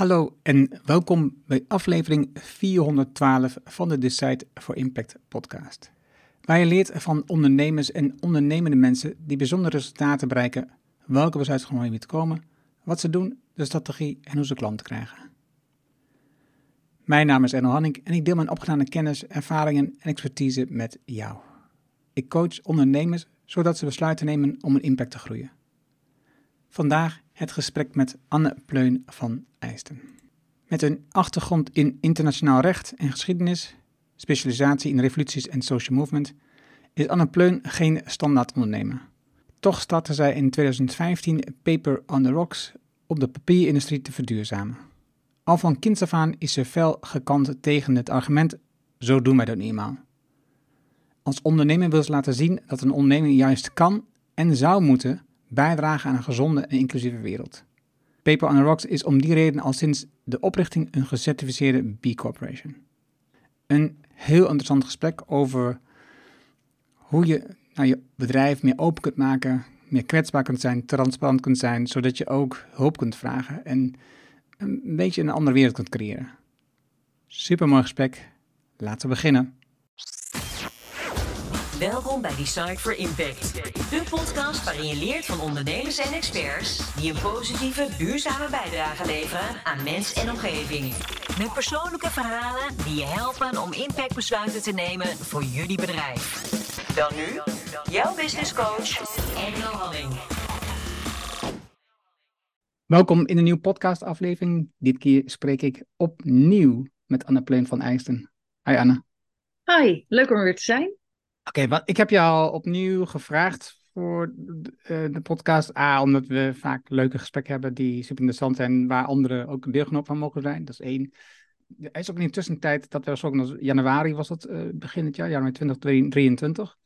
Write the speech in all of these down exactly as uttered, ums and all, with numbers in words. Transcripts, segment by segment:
Hallo en welkom bij aflevering vierhonderdtwaalf van de Decide for Impact podcast. Waar je leert van ondernemers en ondernemende mensen die bijzondere resultaten bereiken, welke besluitvorming moet komen, wat ze doen, de strategie en hoe ze klanten krijgen. Mijn naam is Erno Hannink en ik deel mijn opgedane kennis, ervaringen en expertise met jou. Ik coach ondernemers zodat ze besluiten nemen om hun impact te groeien. Vandaag het gesprek met Anne Pleun van Eijsden. Met een achtergrond in internationaal recht en geschiedenis, specialisatie in revoluties en social movement, is Anne Pleun geen standaard ondernemer. Toch startte zij in tweeduizend vijftien Paper on the Rocks om de papierindustrie te verduurzamen. Al van kinds af aan is ze fel gekant tegen het argument, zo doen wij dat niet eenmaal. Als ondernemer wil ze laten zien dat een onderneming juist kan en zou moeten bijdragen aan een gezonde en inclusieve wereld. Paper on the Rocks is om die reden al sinds de oprichting een gecertificeerde B Corporation. Een heel interessant gesprek over hoe je nou, je bedrijf meer open kunt maken, meer kwetsbaar kunt zijn, transparant kunt zijn, zodat je ook hulp kunt vragen en een beetje een andere wereld kunt creëren. Supermooi gesprek. Laten we beginnen. Welkom bij Decide for Impact, de podcast waarin je leert van ondernemers en experts die een positieve, duurzame bijdrage leveren aan mens en omgeving. Met persoonlijke verhalen die je helpen om impactbesluiten te nemen voor jullie bedrijf. Dan nu, jouw business coach, Erno Hannink. Welkom in een nieuwe podcastaflevering. Dit keer spreek ik opnieuw met Anne Pleun van Eijsden. Hi Anne. Hi, leuk om er weer te zijn. Oké, okay, ik heb je al opnieuw gevraagd voor de, uh, de podcast. A, omdat we vaak leuke gesprekken hebben die super interessant zijn, waar anderen ook deelgenoot van mogen zijn. Dat is één. Er is ook in de tussentijd, dat was ook in januari, was dat uh, begin het jaar, januari twintig drieëntwintig.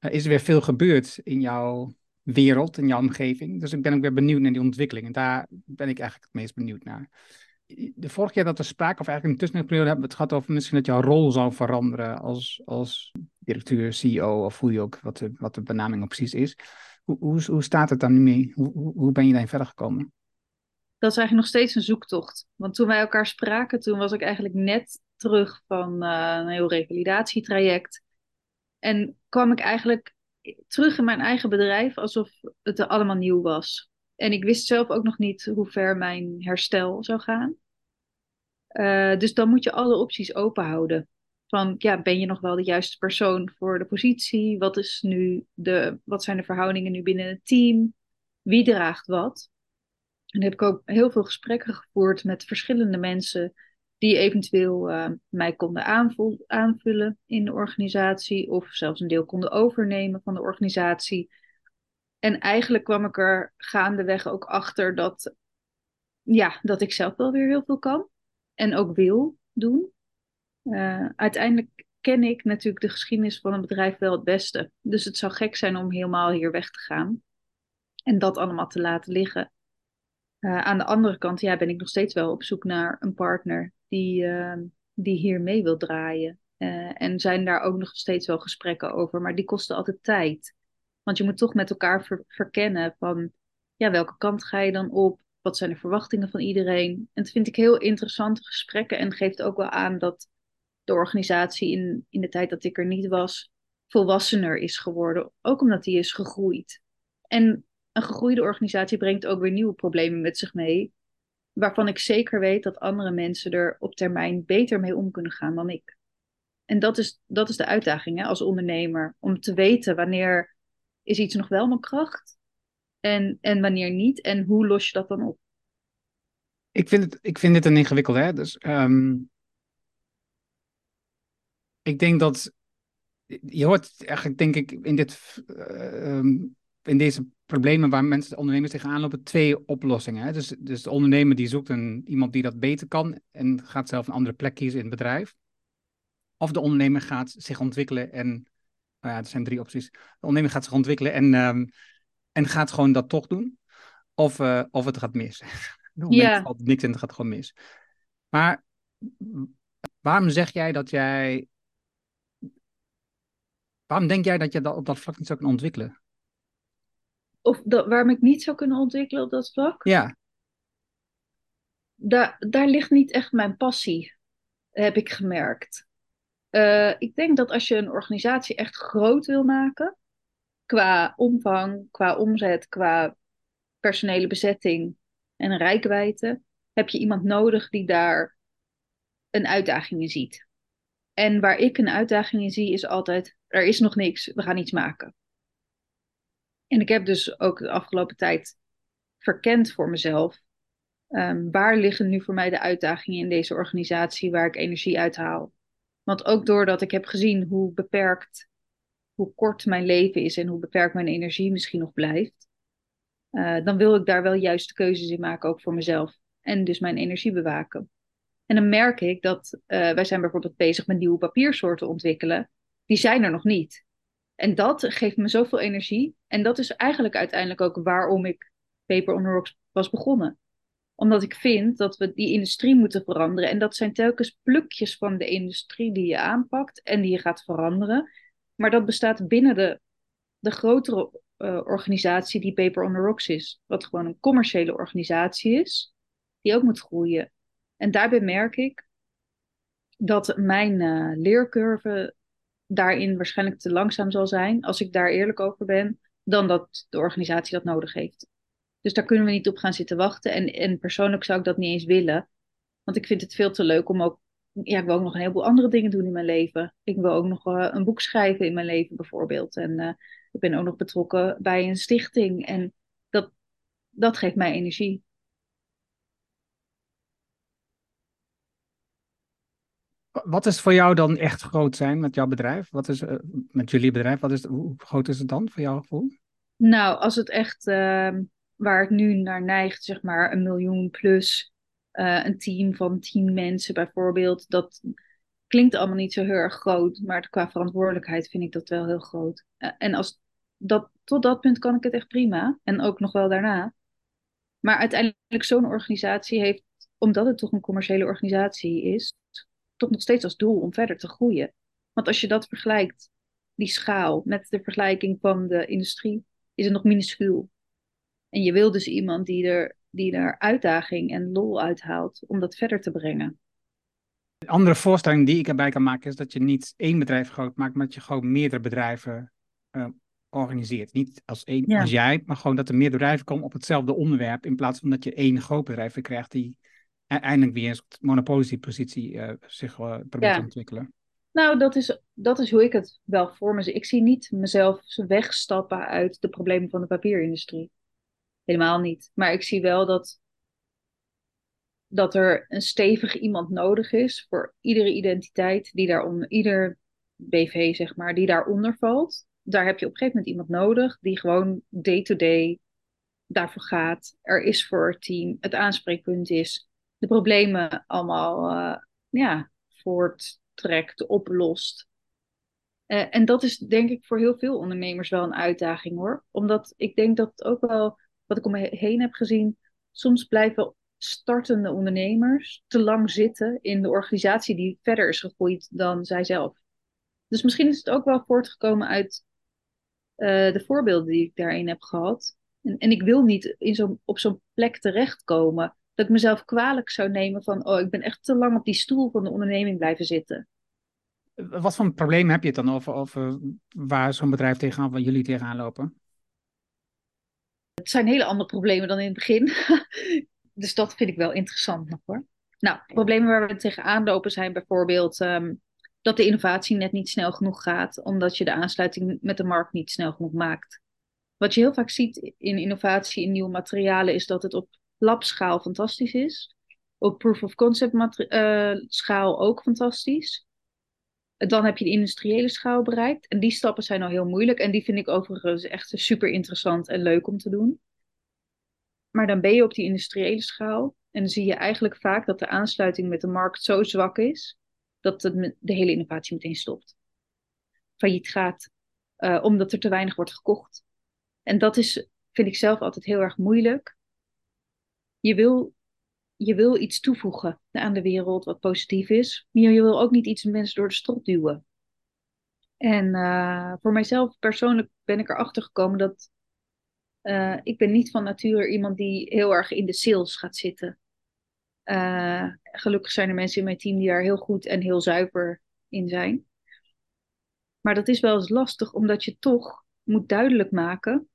Uh, is er weer veel gebeurd in jouw wereld, in jouw omgeving. Dus ik ben ook weer benieuwd naar die ontwikkeling. En daar ben ik eigenlijk het meest benieuwd naar. De vorige keer dat we spraken, of eigenlijk in de tussenperiode, hebben we het gehad over misschien dat jouw rol zou veranderen als, als directeur, C E O of hoe je ook, wat de, wat de benaming ook precies is. Hoe, hoe, hoe staat het daar nu mee? Hoe, hoe ben je daarin verder gekomen? Dat is eigenlijk nog steeds een zoektocht. Want toen wij elkaar spraken, toen was ik eigenlijk net terug van uh, een heel revalidatietraject. En kwam ik eigenlijk terug in mijn eigen bedrijf alsof het allemaal nieuw was. En ik wist zelf ook nog niet hoe ver mijn herstel zou gaan. Uh, dus dan moet je alle opties open houden. Van ja, ben je nog wel de juiste persoon voor de positie? Wat is nu de, wat zijn de verhoudingen nu binnen het team? Wie draagt wat? En heb ik ook heel veel gesprekken gevoerd met verschillende mensen die eventueel uh, mij konden aanvul- aanvullen in de organisatie of zelfs een deel konden overnemen van de organisatie. En eigenlijk kwam ik er gaandeweg ook achter dat, ja, dat ik zelf wel weer heel veel kan. En ook wil doen. Uh, uiteindelijk ken ik natuurlijk de geschiedenis van een bedrijf wel het beste. Dus het zou gek zijn om helemaal hier weg te gaan. En dat allemaal te laten liggen. Uh, aan de andere kant ja, ben ik nog steeds wel op zoek naar een partner die, uh, die hier mee wil draaien. Uh, en zijn daar ook nog steeds wel gesprekken over. Maar die kosten altijd tijd. Want je moet toch met elkaar ver- verkennen van ja, welke kant ga je dan op? Wat zijn de verwachtingen van iedereen? En dat vind ik heel interessante gesprekken. En geeft ook wel aan dat de organisatie in, in de tijd dat ik er niet was, volwassener is geworden. Ook omdat die is gegroeid. En een gegroeide organisatie brengt ook weer nieuwe problemen met zich mee. Waarvan ik zeker weet dat andere mensen er op termijn beter mee om kunnen gaan dan ik. En dat is, dat is de uitdaging hè, als ondernemer. Om te weten wanneer is iets nog wel mijn kracht? En, en wanneer niet? En hoe los je dat dan op? Ik vind het, ik vind dit een ingewikkelde. Hè? Dus, um, ik denk dat... Je hoort eigenlijk, denk ik, in, dit, uh, um, in deze problemen waar mensen, ondernemers tegenaan lopen, twee oplossingen. Hè? Dus, dus de ondernemer die zoekt een, iemand die dat beter kan en gaat zelf een andere plek kiezen in het bedrijf. Of de ondernemer gaat zich ontwikkelen en... Nou ja, er zijn drie opties. De ondernemer gaat zich ontwikkelen en, um, en gaat gewoon dat toch doen. Of, uh, of het gaat mis. Op het moment valt niks en het gaat gewoon mis. Maar waarom zeg jij dat jij... Waarom denk jij dat je dat op dat vlak niet zou kunnen ontwikkelen? Of dat, waarom ik niet zou kunnen ontwikkelen op dat vlak? Ja. daar, daar ligt niet echt mijn passie, heb ik gemerkt. Uh, ik denk dat als je een organisatie echt groot wil maken, qua omvang, qua omzet, qua personele bezetting en reikwijdte, heb je iemand nodig die daar een uitdaging in ziet. En waar ik een uitdaging in zie is altijd, er is nog niks, we gaan iets maken. En ik heb dus ook de afgelopen tijd verkend voor mezelf, um, waar liggen nu voor mij de uitdagingen in deze organisatie waar ik energie uit haal. Want ook doordat ik heb gezien hoe beperkt, hoe kort mijn leven is en hoe beperkt mijn energie misschien nog blijft, uh, dan wil ik daar wel juiste keuzes in maken, ook voor mezelf. En dus mijn energie bewaken. En dan merk ik dat uh, wij zijn bijvoorbeeld bezig met nieuwe papiersoorten ontwikkelen. Die zijn er nog niet. En dat geeft me zoveel energie. En dat is eigenlijk uiteindelijk ook waarom ik Paper on the Rocks was begonnen. Omdat ik vind dat we die industrie moeten veranderen. En dat zijn telkens plukjes van de industrie die je aanpakt en die je gaat veranderen. Maar dat bestaat binnen de, de grotere uh, organisatie die Paper on the Rocks is. Wat gewoon een commerciële organisatie is. Die ook moet groeien. En daarbij merk ik dat mijn uh, leercurve daarin waarschijnlijk te langzaam zal zijn, als ik daar eerlijk over ben, dan dat de organisatie dat nodig heeft. Dus daar kunnen we niet op gaan zitten wachten. En, en persoonlijk zou ik dat niet eens willen. Want ik vind het veel te leuk om ook, ja, ik wil ook nog een heleboel andere dingen doen in mijn leven. Ik wil ook nog uh, een boek schrijven in mijn leven bijvoorbeeld. En uh, ik ben ook nog betrokken bij een stichting. En dat, dat geeft mij energie. Wat is voor jou dan echt groot zijn met jouw bedrijf? Wat is, uh, met jullie bedrijf, wat is, hoe groot is het dan voor jouw gevoel? Nou, als het echt uh, waar het nu naar neigt, zeg maar een miljoen plus, uh, een team van tien mensen bijvoorbeeld. Dat klinkt allemaal niet zo heel erg groot, maar qua verantwoordelijkheid vind ik dat wel heel groot. Uh, en als dat, tot dat punt kan ik het echt prima en ook nog wel daarna. Maar uiteindelijk zo'n organisatie heeft, omdat het toch een commerciële organisatie is, toch nog steeds als doel om verder te groeien. Want als je dat vergelijkt, die schaal, met de vergelijking van de industrie, is het nog minuscuul. En je wil dus iemand die er, die er uitdaging en lol uithaalt om dat verder te brengen. Een andere voorstelling die ik erbij kan maken is dat je niet één bedrijf groot maakt, maar dat je gewoon meerdere bedrijven uh, organiseert. Niet als één ja. als jij, maar gewoon dat er meerdere bedrijven komen op hetzelfde onderwerp, in plaats van dat je één groot bedrijf weer krijgt die eindelijk weer een monopoliepositie uh, zich uh, probeert ja. te ontwikkelen. Nou, dat is, dat is hoe ik het wel voor me zie. Ik zie niet mezelf wegstappen uit de problemen van de papierindustrie. Helemaal niet. Maar ik zie wel dat, dat er een stevig iemand nodig is voor iedere identiteit die daaronder, ieder B V zeg maar, die daaronder valt. Daar heb je op een gegeven moment iemand nodig die gewoon day-to-day daarvoor gaat. Er is voor het team, het aanspreekpunt is, de problemen allemaal uh, ja, voorttrekt, oplost. Uh, en dat is denk ik voor heel veel ondernemers wel een uitdaging hoor. Omdat ik denk dat ook wel, wat ik om me heen heb gezien, soms blijven startende ondernemers te lang zitten in de organisatie die verder is gegroeid dan zijzelf. Dus misschien is het ook wel voortgekomen uit uh, de voorbeelden die ik daarin heb gehad. En, en ik wil niet in zo'n, op zo'n plek terechtkomen dat ik mezelf kwalijk zou nemen van, oh, ik ben echt te lang op die stoel van de onderneming blijven zitten. Wat voor probleem heb je het dan over, over waar zo'n bedrijf tegenaan, waar jullie tegenaan lopen? Het zijn hele andere problemen dan in het begin. Dus dat vind ik wel interessant nog hoor. Nou, problemen waar we tegenaan lopen zijn bijvoorbeeld um, dat de innovatie net niet snel genoeg gaat, omdat je de aansluiting met de markt niet snel genoeg maakt. Wat je heel vaak ziet in innovatie, in nieuwe materialen, is dat het op labschaal fantastisch is. Op proof of concept uh, schaal ook fantastisch. Dan heb je de industriële schaal bereikt. En die stappen zijn al heel moeilijk. En die vind ik overigens echt super interessant en leuk om te doen. Maar dan ben je op die industriële schaal. En dan zie je eigenlijk vaak dat de aansluiting met de markt zo zwak is, dat de, de hele innovatie meteen stopt. Failliet gaat. Uh, omdat er te weinig wordt gekocht. En dat is, vind ik zelf altijd heel erg moeilijk. Je wil, je wil iets toevoegen aan de wereld wat positief is. Maar je wil ook niet iets mensen door de strot duwen. En uh, voor mijzelf persoonlijk ben ik erachter gekomen dat Uh, ik ben niet van nature iemand die heel erg in de sales gaat zitten. Uh, gelukkig zijn er mensen in mijn team die daar heel goed en heel zuiver in zijn. Maar dat is wel eens lastig, omdat je toch moet duidelijk maken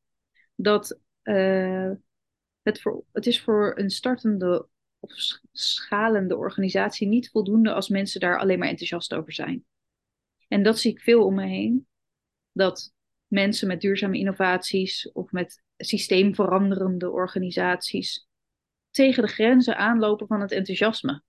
dat uh, het, voor, het is voor een startende of schalende organisatie niet voldoende als mensen daar alleen maar enthousiast over zijn. En dat zie ik veel om me heen. Dat mensen met duurzame innovaties of met systeemveranderende organisaties tegen de grenzen aanlopen van het enthousiasme.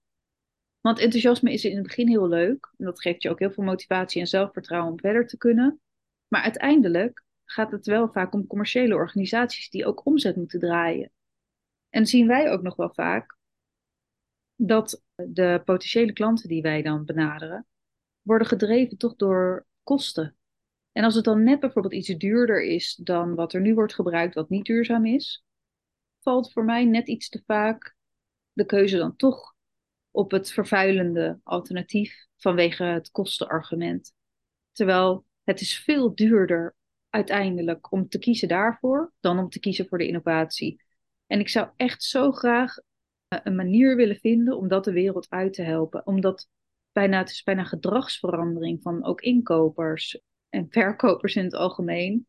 Want enthousiasme is in het begin heel leuk. En dat geeft je ook heel veel motivatie en zelfvertrouwen om verder te kunnen. Maar uiteindelijk gaat het wel vaak om commerciële organisaties die ook omzet moeten draaien. En zien wij ook nog wel vaak dat de potentiële klanten die wij dan benaderen, worden gedreven toch door kosten. En als het dan net bijvoorbeeld iets duurder is dan wat er nu wordt gebruikt, wat niet duurzaam is, valt voor mij net iets te vaak de keuze dan toch op het vervuilende alternatief vanwege het kostenargument. Terwijl het is veel duurder uiteindelijk om te kiezen daarvoor dan om te kiezen voor de innovatie. En ik zou echt zo graag een manier willen vinden om dat de wereld uit te helpen. Omdat bijna, het is bijna gedragsverandering van ook inkopers en verkopers in het algemeen.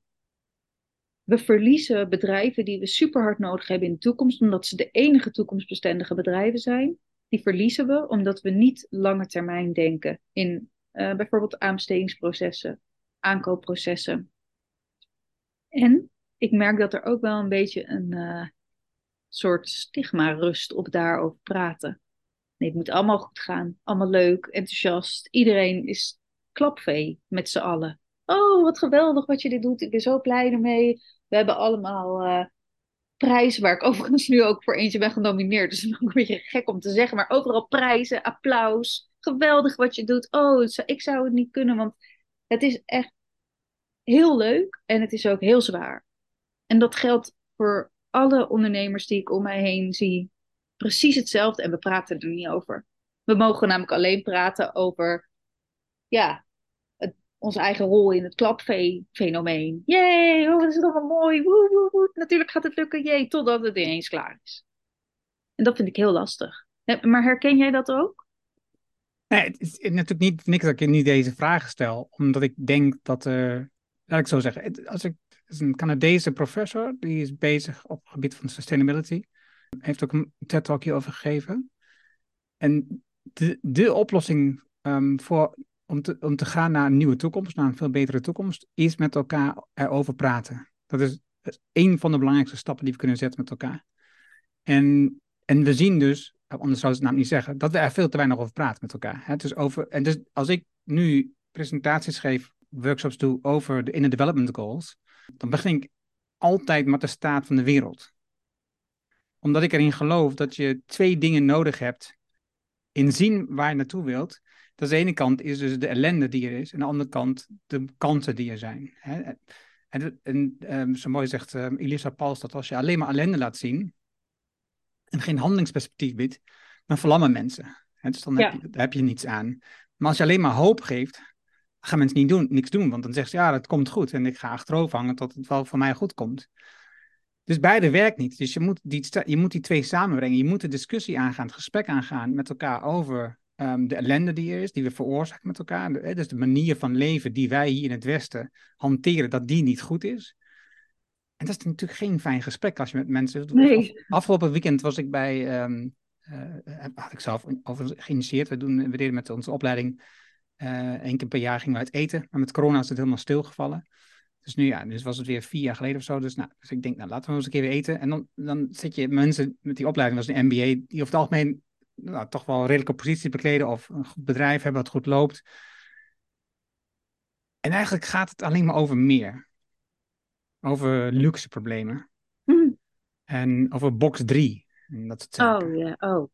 We verliezen bedrijven die we super hard nodig hebben in de toekomst, omdat ze de enige toekomstbestendige bedrijven zijn. Die verliezen we omdat we niet lange termijn denken in uh, bijvoorbeeld aanbestedingsprocessen, aankoopprocessen. En ik merk dat er ook wel een beetje een uh, soort stigma rust op daarover praten. Nee, het moet allemaal goed gaan, allemaal leuk, enthousiast. Iedereen is klapvee met z'n allen. Oh, wat geweldig wat je dit doet. Ik ben zo blij ermee. We hebben allemaal uh, prijzen, waar ik overigens nu ook voor eentje ben genomineerd. Dus dat is ook een beetje gek om te zeggen. Maar overal prijzen, applaus. Geweldig wat je doet. Oh, ik zou het niet kunnen, want het is echt heel leuk. En het is ook heel zwaar. En dat geldt voor alle ondernemers die ik om mij heen zie. Precies hetzelfde. En we praten er niet over. We mogen namelijk alleen praten over, ja, onze eigen rol in het klapvee-fenomeen. Jee, oh, dat is allemaal mooi. Woe, woe, woe. Natuurlijk gaat het lukken. Jee, totdat het ineens klaar is. En dat vind ik heel lastig. Maar herken jij dat ook? Nee, het is natuurlijk niet niks dat ik je niet deze vragen stel. Omdat ik denk dat, uh, laat ik zo zeggen. Het, als ik, het is een Canadese professor. Die is bezig op het gebied van sustainability. Heeft ook een TED-talk hierover gegeven. En de, de oplossing um, voor... Om te, om te gaan naar een nieuwe toekomst, naar een veel betere toekomst, is met elkaar erover praten. Dat is één van de belangrijkste stappen die we kunnen zetten met elkaar. En, en we zien dus, anders zou ik het namelijk niet zeggen, dat we er veel te weinig over praten met elkaar. Het is over, en dus als ik nu presentaties geef, workshops doe over de Inner Development Goals, dan begin ik altijd met de staat van de wereld. Omdat ik erin geloof dat je twee dingen nodig hebt in zien waar je naartoe wilt. Dat is de ene kant is dus de ellende die er is. En de andere kant de kansen die er zijn. En, en, en um, zo mooi zegt um, Elisa Pals dat als je alleen maar ellende laat zien. En geen handelingsperspectief biedt. Dan verlammen mensen. He, dus dan ja. heb, je, daar heb je niets aan. Maar als je alleen maar hoop geeft. Gaan mensen niet doen, niks doen. Want dan zeggen ze ja dat komt goed. En ik ga achterover hangen tot het wel voor mij goed komt. Dus beide werkt niet. Dus je moet die, je moet die twee samenbrengen. Je moet de discussie aangaan. Het gesprek aangaan met elkaar over. Um, de ellende die er is, die we veroorzaken met elkaar. De, dus de manier van leven die wij hier in het Westen hanteren, dat die niet goed is. En dat is natuurlijk geen fijn gesprek als je met mensen doet. Nee. Af, afgelopen weekend was ik bij, um, uh, had ik zelf overigens geïnitieerd. We, doen, we deden met onze opleiding, uh, één keer per jaar gingen we uit eten. Maar met corona is het helemaal stilgevallen. Dus nu ja, dus was het weer vier jaar geleden of zo. Dus, nou, dus ik denk, nou laten we eens een keer weer eten. En dan, dan zit je mensen met die opleiding, dat was een M B A, die over het algemeen nou, toch wel een redelijke positie bekleden of een goed bedrijf hebben dat goed loopt. En eigenlijk gaat het alleen maar over meer. Over luxe problemen. Mm. En over box drie. En dat soort zaken. Oh, ja, yeah. oh.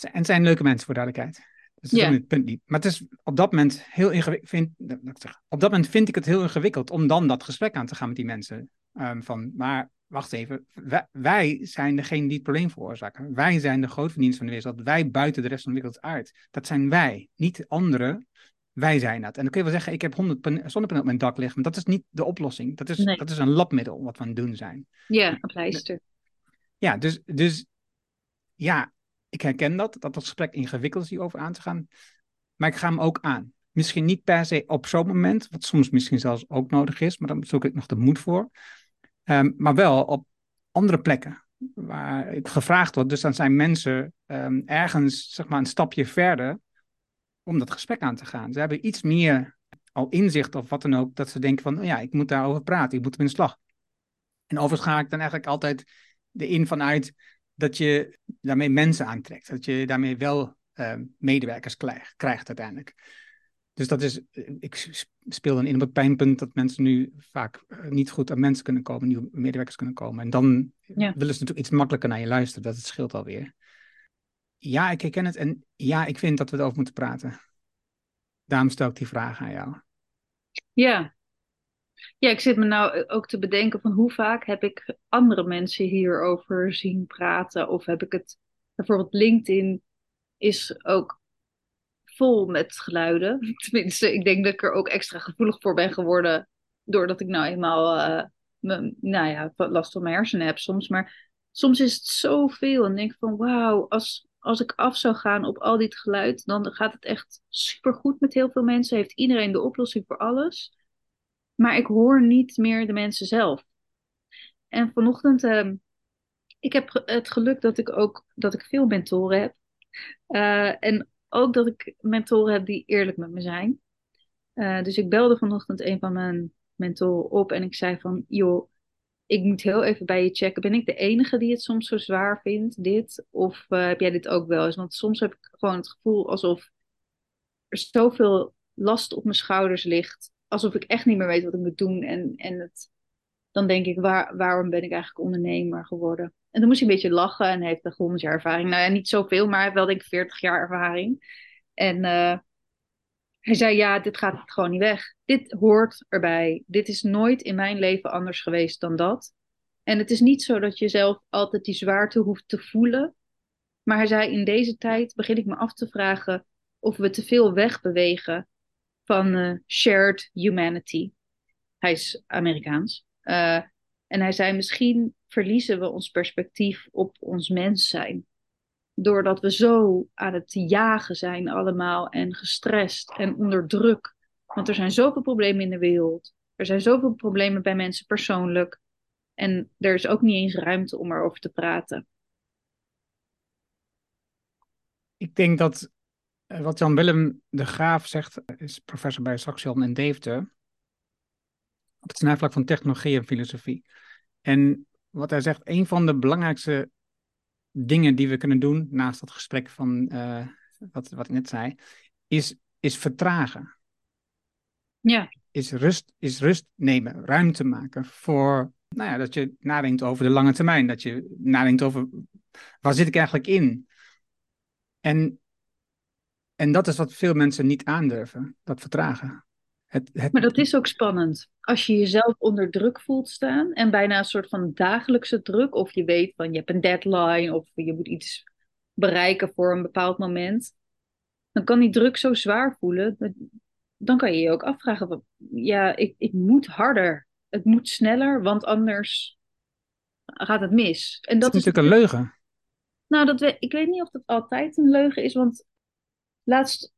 En het zijn leuke mensen voor duidelijkheid. Dat is yeah. het punt niet. Maar het is op dat moment heel ingewikkeld. Op dat moment vind ik het heel ingewikkeld om dan dat gesprek aan te gaan met die mensen. Um, van, maar wacht even, wij, wij zijn degene die het probleem veroorzaken. Wij zijn de grootverdieners van de wereld. Wij buiten de rest van de wereld uit. Dat zijn wij, niet anderen. Wij zijn dat. En dan kun je wel zeggen, ik heb honderd zonnepanelen op mijn dak liggen. Maar dat is niet de oplossing. Dat is, nee. dat is een labmiddel wat we aan het doen zijn. Ja, een pleister. Ja, dus, dus ja, ik herken dat, dat dat gesprek ingewikkeld is hierover aan te gaan. Maar ik ga hem ook aan. Misschien niet per se op zo'n moment, wat soms misschien zelfs ook nodig is, maar daar zoek ik nog de moed voor. Um, maar wel op andere plekken waar ik gevraagd word. Dus dan zijn mensen um, ergens zeg maar, een stapje verder om dat gesprek aan te gaan. Ze hebben iets meer al inzicht of wat dan ook, dat ze denken van, oh ja, ik moet daarover praten, ik moet ermee in de slag. En overigens ga ik dan eigenlijk altijd erin vanuit dat je daarmee mensen aantrekt. Dat je daarmee wel uh, medewerkers krijgt, krijgt uiteindelijk. Dus dat is, ik speel dan in op het pijnpunt dat mensen nu vaak niet goed aan mensen kunnen komen, nieuwe medewerkers kunnen komen. En dan ja. willen ze natuurlijk iets makkelijker naar je luisteren, dat het scheelt alweer. Ja, ik herken het en ja, ik vind dat we erover moeten praten. Daarom stel ik die vraag aan jou. Ja. Ja, ik zit me nou ook te bedenken van hoe vaak heb ik andere mensen hierover zien praten. Of heb ik het, bijvoorbeeld LinkedIn is ook vol met geluiden. Tenminste, ik denk dat ik er ook extra gevoelig voor ben geworden. Doordat ik nou eenmaal uh, me, nou ja, last van mijn hersenen heb soms. Maar soms is het zoveel. En denk ik van wauw, als, als ik af zou gaan op al dit geluid. Dan gaat het echt supergoed met heel veel mensen. Heeft iedereen de oplossing voor alles. Maar ik hoor niet meer de mensen zelf. En vanochtend, uh, ik heb het geluk dat ik ook dat ik veel mentoren heb. Uh, en ook dat ik mentoren heb die eerlijk met me zijn. Uh, dus ik belde vanochtend een van mijn mentoren op. En ik zei van, joh, ik moet heel even bij je checken. Ben ik de enige die het soms zo zwaar vindt, dit? Of uh, heb jij dit ook wel eens? Want soms heb ik gewoon het gevoel alsof er zoveel last op mijn schouders ligt. Alsof ik echt niet meer weet wat ik moet doen. En, en het, dan denk ik, waar, waarom ben ik eigenlijk ondernemer geworden? En dan moest hij een beetje lachen en heeft nog honderd jaar ervaring. Nou ja, niet zoveel, maar hij heeft wel denk ik veertig jaar ervaring. En uh, hij zei, ja, dit gaat gewoon niet weg. Dit hoort erbij. Dit is nooit in mijn leven anders geweest dan dat. En het is niet zo dat je zelf altijd die zwaarte hoeft te voelen. Maar hij zei, in deze tijd begin ik me af te vragen of we te veel wegbewegen van uh, Shared Humanity. Hij is Amerikaans. Uh, en hij zei, misschien verliezen we ons perspectief op ons mens zijn. Doordat we zo aan het jagen zijn allemaal en gestrest en onder druk. Want er zijn zoveel problemen in de wereld. Er zijn zoveel problemen bij mensen persoonlijk. En er is ook niet eens ruimte om erover te praten. Ik denk dat wat Jan Willem de Graaf zegt, is professor bij Saxion en Deventer, op het snijvlak van technologie en filosofie. En wat hij zegt, een van de belangrijkste dingen die we kunnen doen, naast dat gesprek van uh, wat, wat ik net zei, is, is vertragen. Ja. Is rust, is rust nemen, ruimte maken voor, nou ja, dat je nadenkt over de lange termijn. Dat je nadenkt over, waar zit ik eigenlijk in? En, en dat is wat veel mensen niet aandurven, dat vertragen. Het, het... Maar dat is ook spannend. Als je jezelf onder druk voelt staan en bijna een soort van dagelijkse druk, of je weet van je hebt een deadline of je moet iets bereiken voor een bepaald moment, dan kan die druk zo zwaar voelen. Dan kan je je ook afvragen van, ja, ik, ik moet harder, het moet sneller, want anders gaat het mis. En dat, dat is natuurlijk is... een leugen. Nou, dat we... ik weet niet of dat altijd een leugen is, want laatst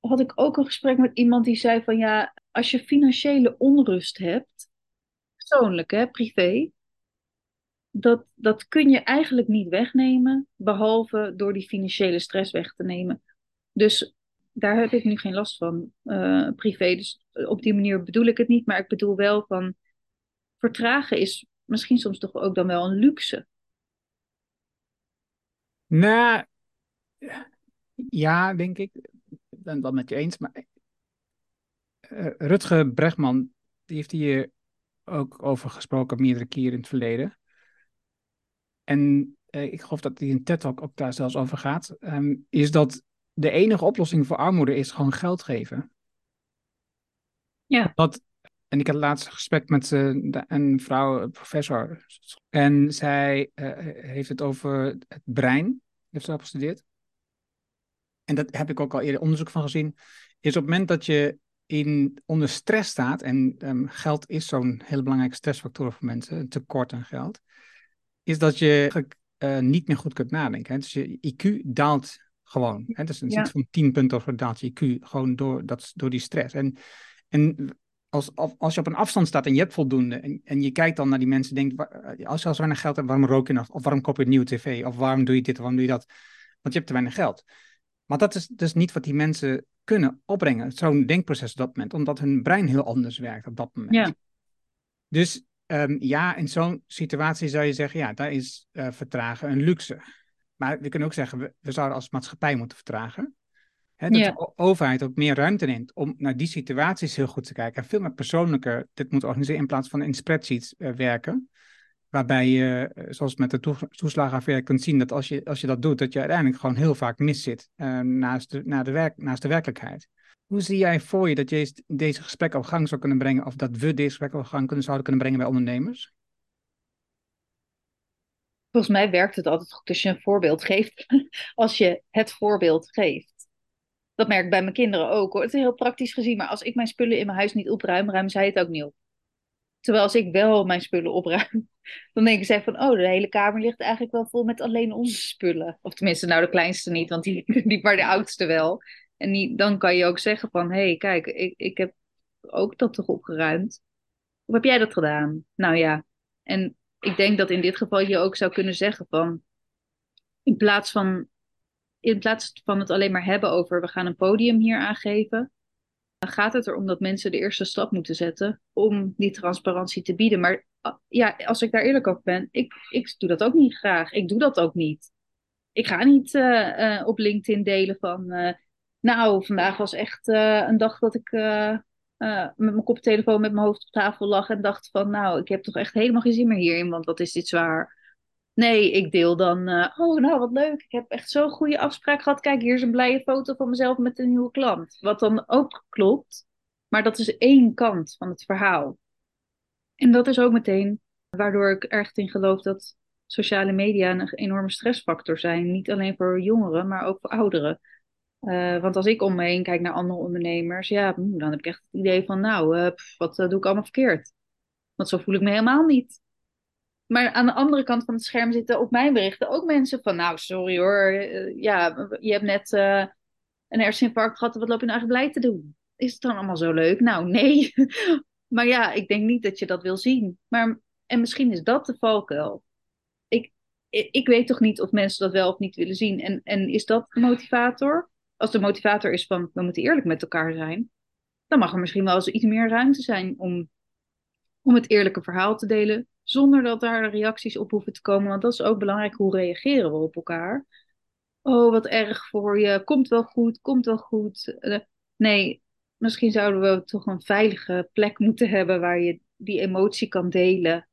had ik ook een gesprek met iemand die zei van ja, als je financiële onrust hebt, persoonlijk hè, privé, dat, dat kun je eigenlijk niet wegnemen, behalve door die financiële stress weg te nemen. Dus daar heb ik nu geen last van, uh, privé. Dus op die manier bedoel ik het niet, maar ik bedoel wel van vertragen is misschien soms toch ook dan wel een luxe. Nou, ja, denk ik. Ik ben het wel met je eens, maar uh, Rutger Bregman, die heeft hier ook over gesproken meerdere keren in het verleden. En uh, ik geloof dat hij in TED Talk ook daar zelfs over gaat, um, is dat de enige oplossing voor armoede is gewoon geld geven. Ja. Dat, en ik had het laatste gesprek met uh, een vrouw, een professor, en zij uh, heeft het over het brein, heeft ze al gestudeerd. En dat heb ik ook al eerder onderzoek van gezien, is op het moment dat je in, onder stress staat, en um, geld is zo'n hele belangrijke stressfactor voor mensen, een tekort aan geld, is dat je uh, niet meer goed kunt nadenken. Hè? Dus je I Q daalt gewoon. Hè? Dus het is ja. iets van tien punten of daalt je I Q gewoon door, dat, door die stress. En, en als, als je op een afstand staat en je hebt voldoende en, en je kijkt dan naar die mensen en denkt, als je al zo weinig geld hebt, waarom rook je nog? Of waarom koop je een nieuwe tv? Of waarom doe je dit? Of waarom doe je dat? Want je hebt te weinig geld. Maar dat is dus niet wat die mensen kunnen opbrengen, zo'n denkproces op dat moment, omdat hun brein heel anders werkt op dat moment. Ja. Dus um, ja, in zo'n situatie zou je zeggen, ja, daar is uh, vertragen een luxe. Maar we kunnen ook zeggen, we, we zouden als maatschappij moeten vertragen. Hè, dat ja. de overheid ook meer ruimte neemt om naar die situaties heel goed te kijken. En veel meer persoonlijker dit moet organiseren in plaats van in spreadsheets uh, werken. Waarbij je, zoals met de toeslagenaffaire, kunt zien dat als je, als je dat doet, dat je uiteindelijk gewoon heel vaak miszit uh, naast, de, na de werk, naast de werkelijkheid. Hoe zie jij voor je dat je deze gesprekken op gang zou kunnen brengen, of dat we deze gesprekken op gang kunnen, zouden kunnen brengen bij ondernemers? Volgens mij werkt het altijd goed als je een voorbeeld geeft. Als je het voorbeeld geeft. Dat merk ik bij mijn kinderen ook, hoor. Het is heel praktisch gezien, maar als ik mijn spullen in mijn huis niet opruim, ruimen zij het ook niet op. Terwijl als ik wel mijn spullen opruim, dan denken zij van, oh, de hele kamer ligt eigenlijk wel vol met alleen onze spullen. Of tenminste, nou de kleinste niet, want die, die maar de oudste wel. En die, dan kan je ook zeggen van, hé, hey, kijk, ik, ik heb ook dat toch opgeruimd. Hoe heb jij dat gedaan? Nou ja, en ik denk dat in dit geval je ook zou kunnen zeggen van, in plaats van, in plaats van het alleen maar hebben over, we gaan een podium hier aangeven, gaat het erom dat mensen de eerste stap moeten zetten om die transparantie te bieden. Maar ja, als ik daar eerlijk over ben, ik, ik doe dat ook niet graag. Ik doe dat ook niet. Ik ga niet uh, uh, op LinkedIn delen van, uh, nou, vandaag was echt uh, een dag dat ik uh, uh, met mijn koptelefoon met mijn hoofd op tafel lag en dacht van, nou, ik heb toch echt helemaal geen zin meer hierin, want wat is dit zwaar. Nee, ik deel dan, uh, oh, nou, wat leuk, ik heb echt zo'n goede afspraak gehad. Kijk, hier is een blije foto van mezelf met een nieuwe klant. Wat dan ook klopt, maar dat is één kant van het verhaal. En dat is ook meteen waardoor ik echt in geloof dat sociale media een enorme stressfactor zijn. Niet alleen voor jongeren, maar ook voor ouderen. Uh, want als ik om me heen kijk naar andere ondernemers, ja, dan heb ik echt het idee van, nou, uh, pff, wat uh, doe ik allemaal verkeerd? Want zo voel ik me helemaal niet. Maar aan de andere kant van het scherm zitten op mijn berichten ook mensen van, nou, sorry hoor, ja, je hebt net uh, een herseninfarct gehad, wat loop je nou eigenlijk blij te doen? Is het dan allemaal zo leuk? Nou, nee. Maar ja, ik denk niet dat je dat wil zien. Maar, en misschien is dat de valkuil. Ik, ik, ik weet toch niet of mensen dat wel of niet willen zien. En, en is dat de motivator? Als de motivator is van, we moeten eerlijk met elkaar zijn, dan mag er misschien wel eens iets meer ruimte zijn om, om het eerlijke verhaal te delen. Zonder dat daar reacties op hoeven te komen. Want dat is ook belangrijk. Hoe reageren we op elkaar? Oh, wat erg voor je. Komt wel goed, komt wel goed. Uh, nee, misschien zouden we toch een veilige plek moeten hebben waar je die emotie kan delen.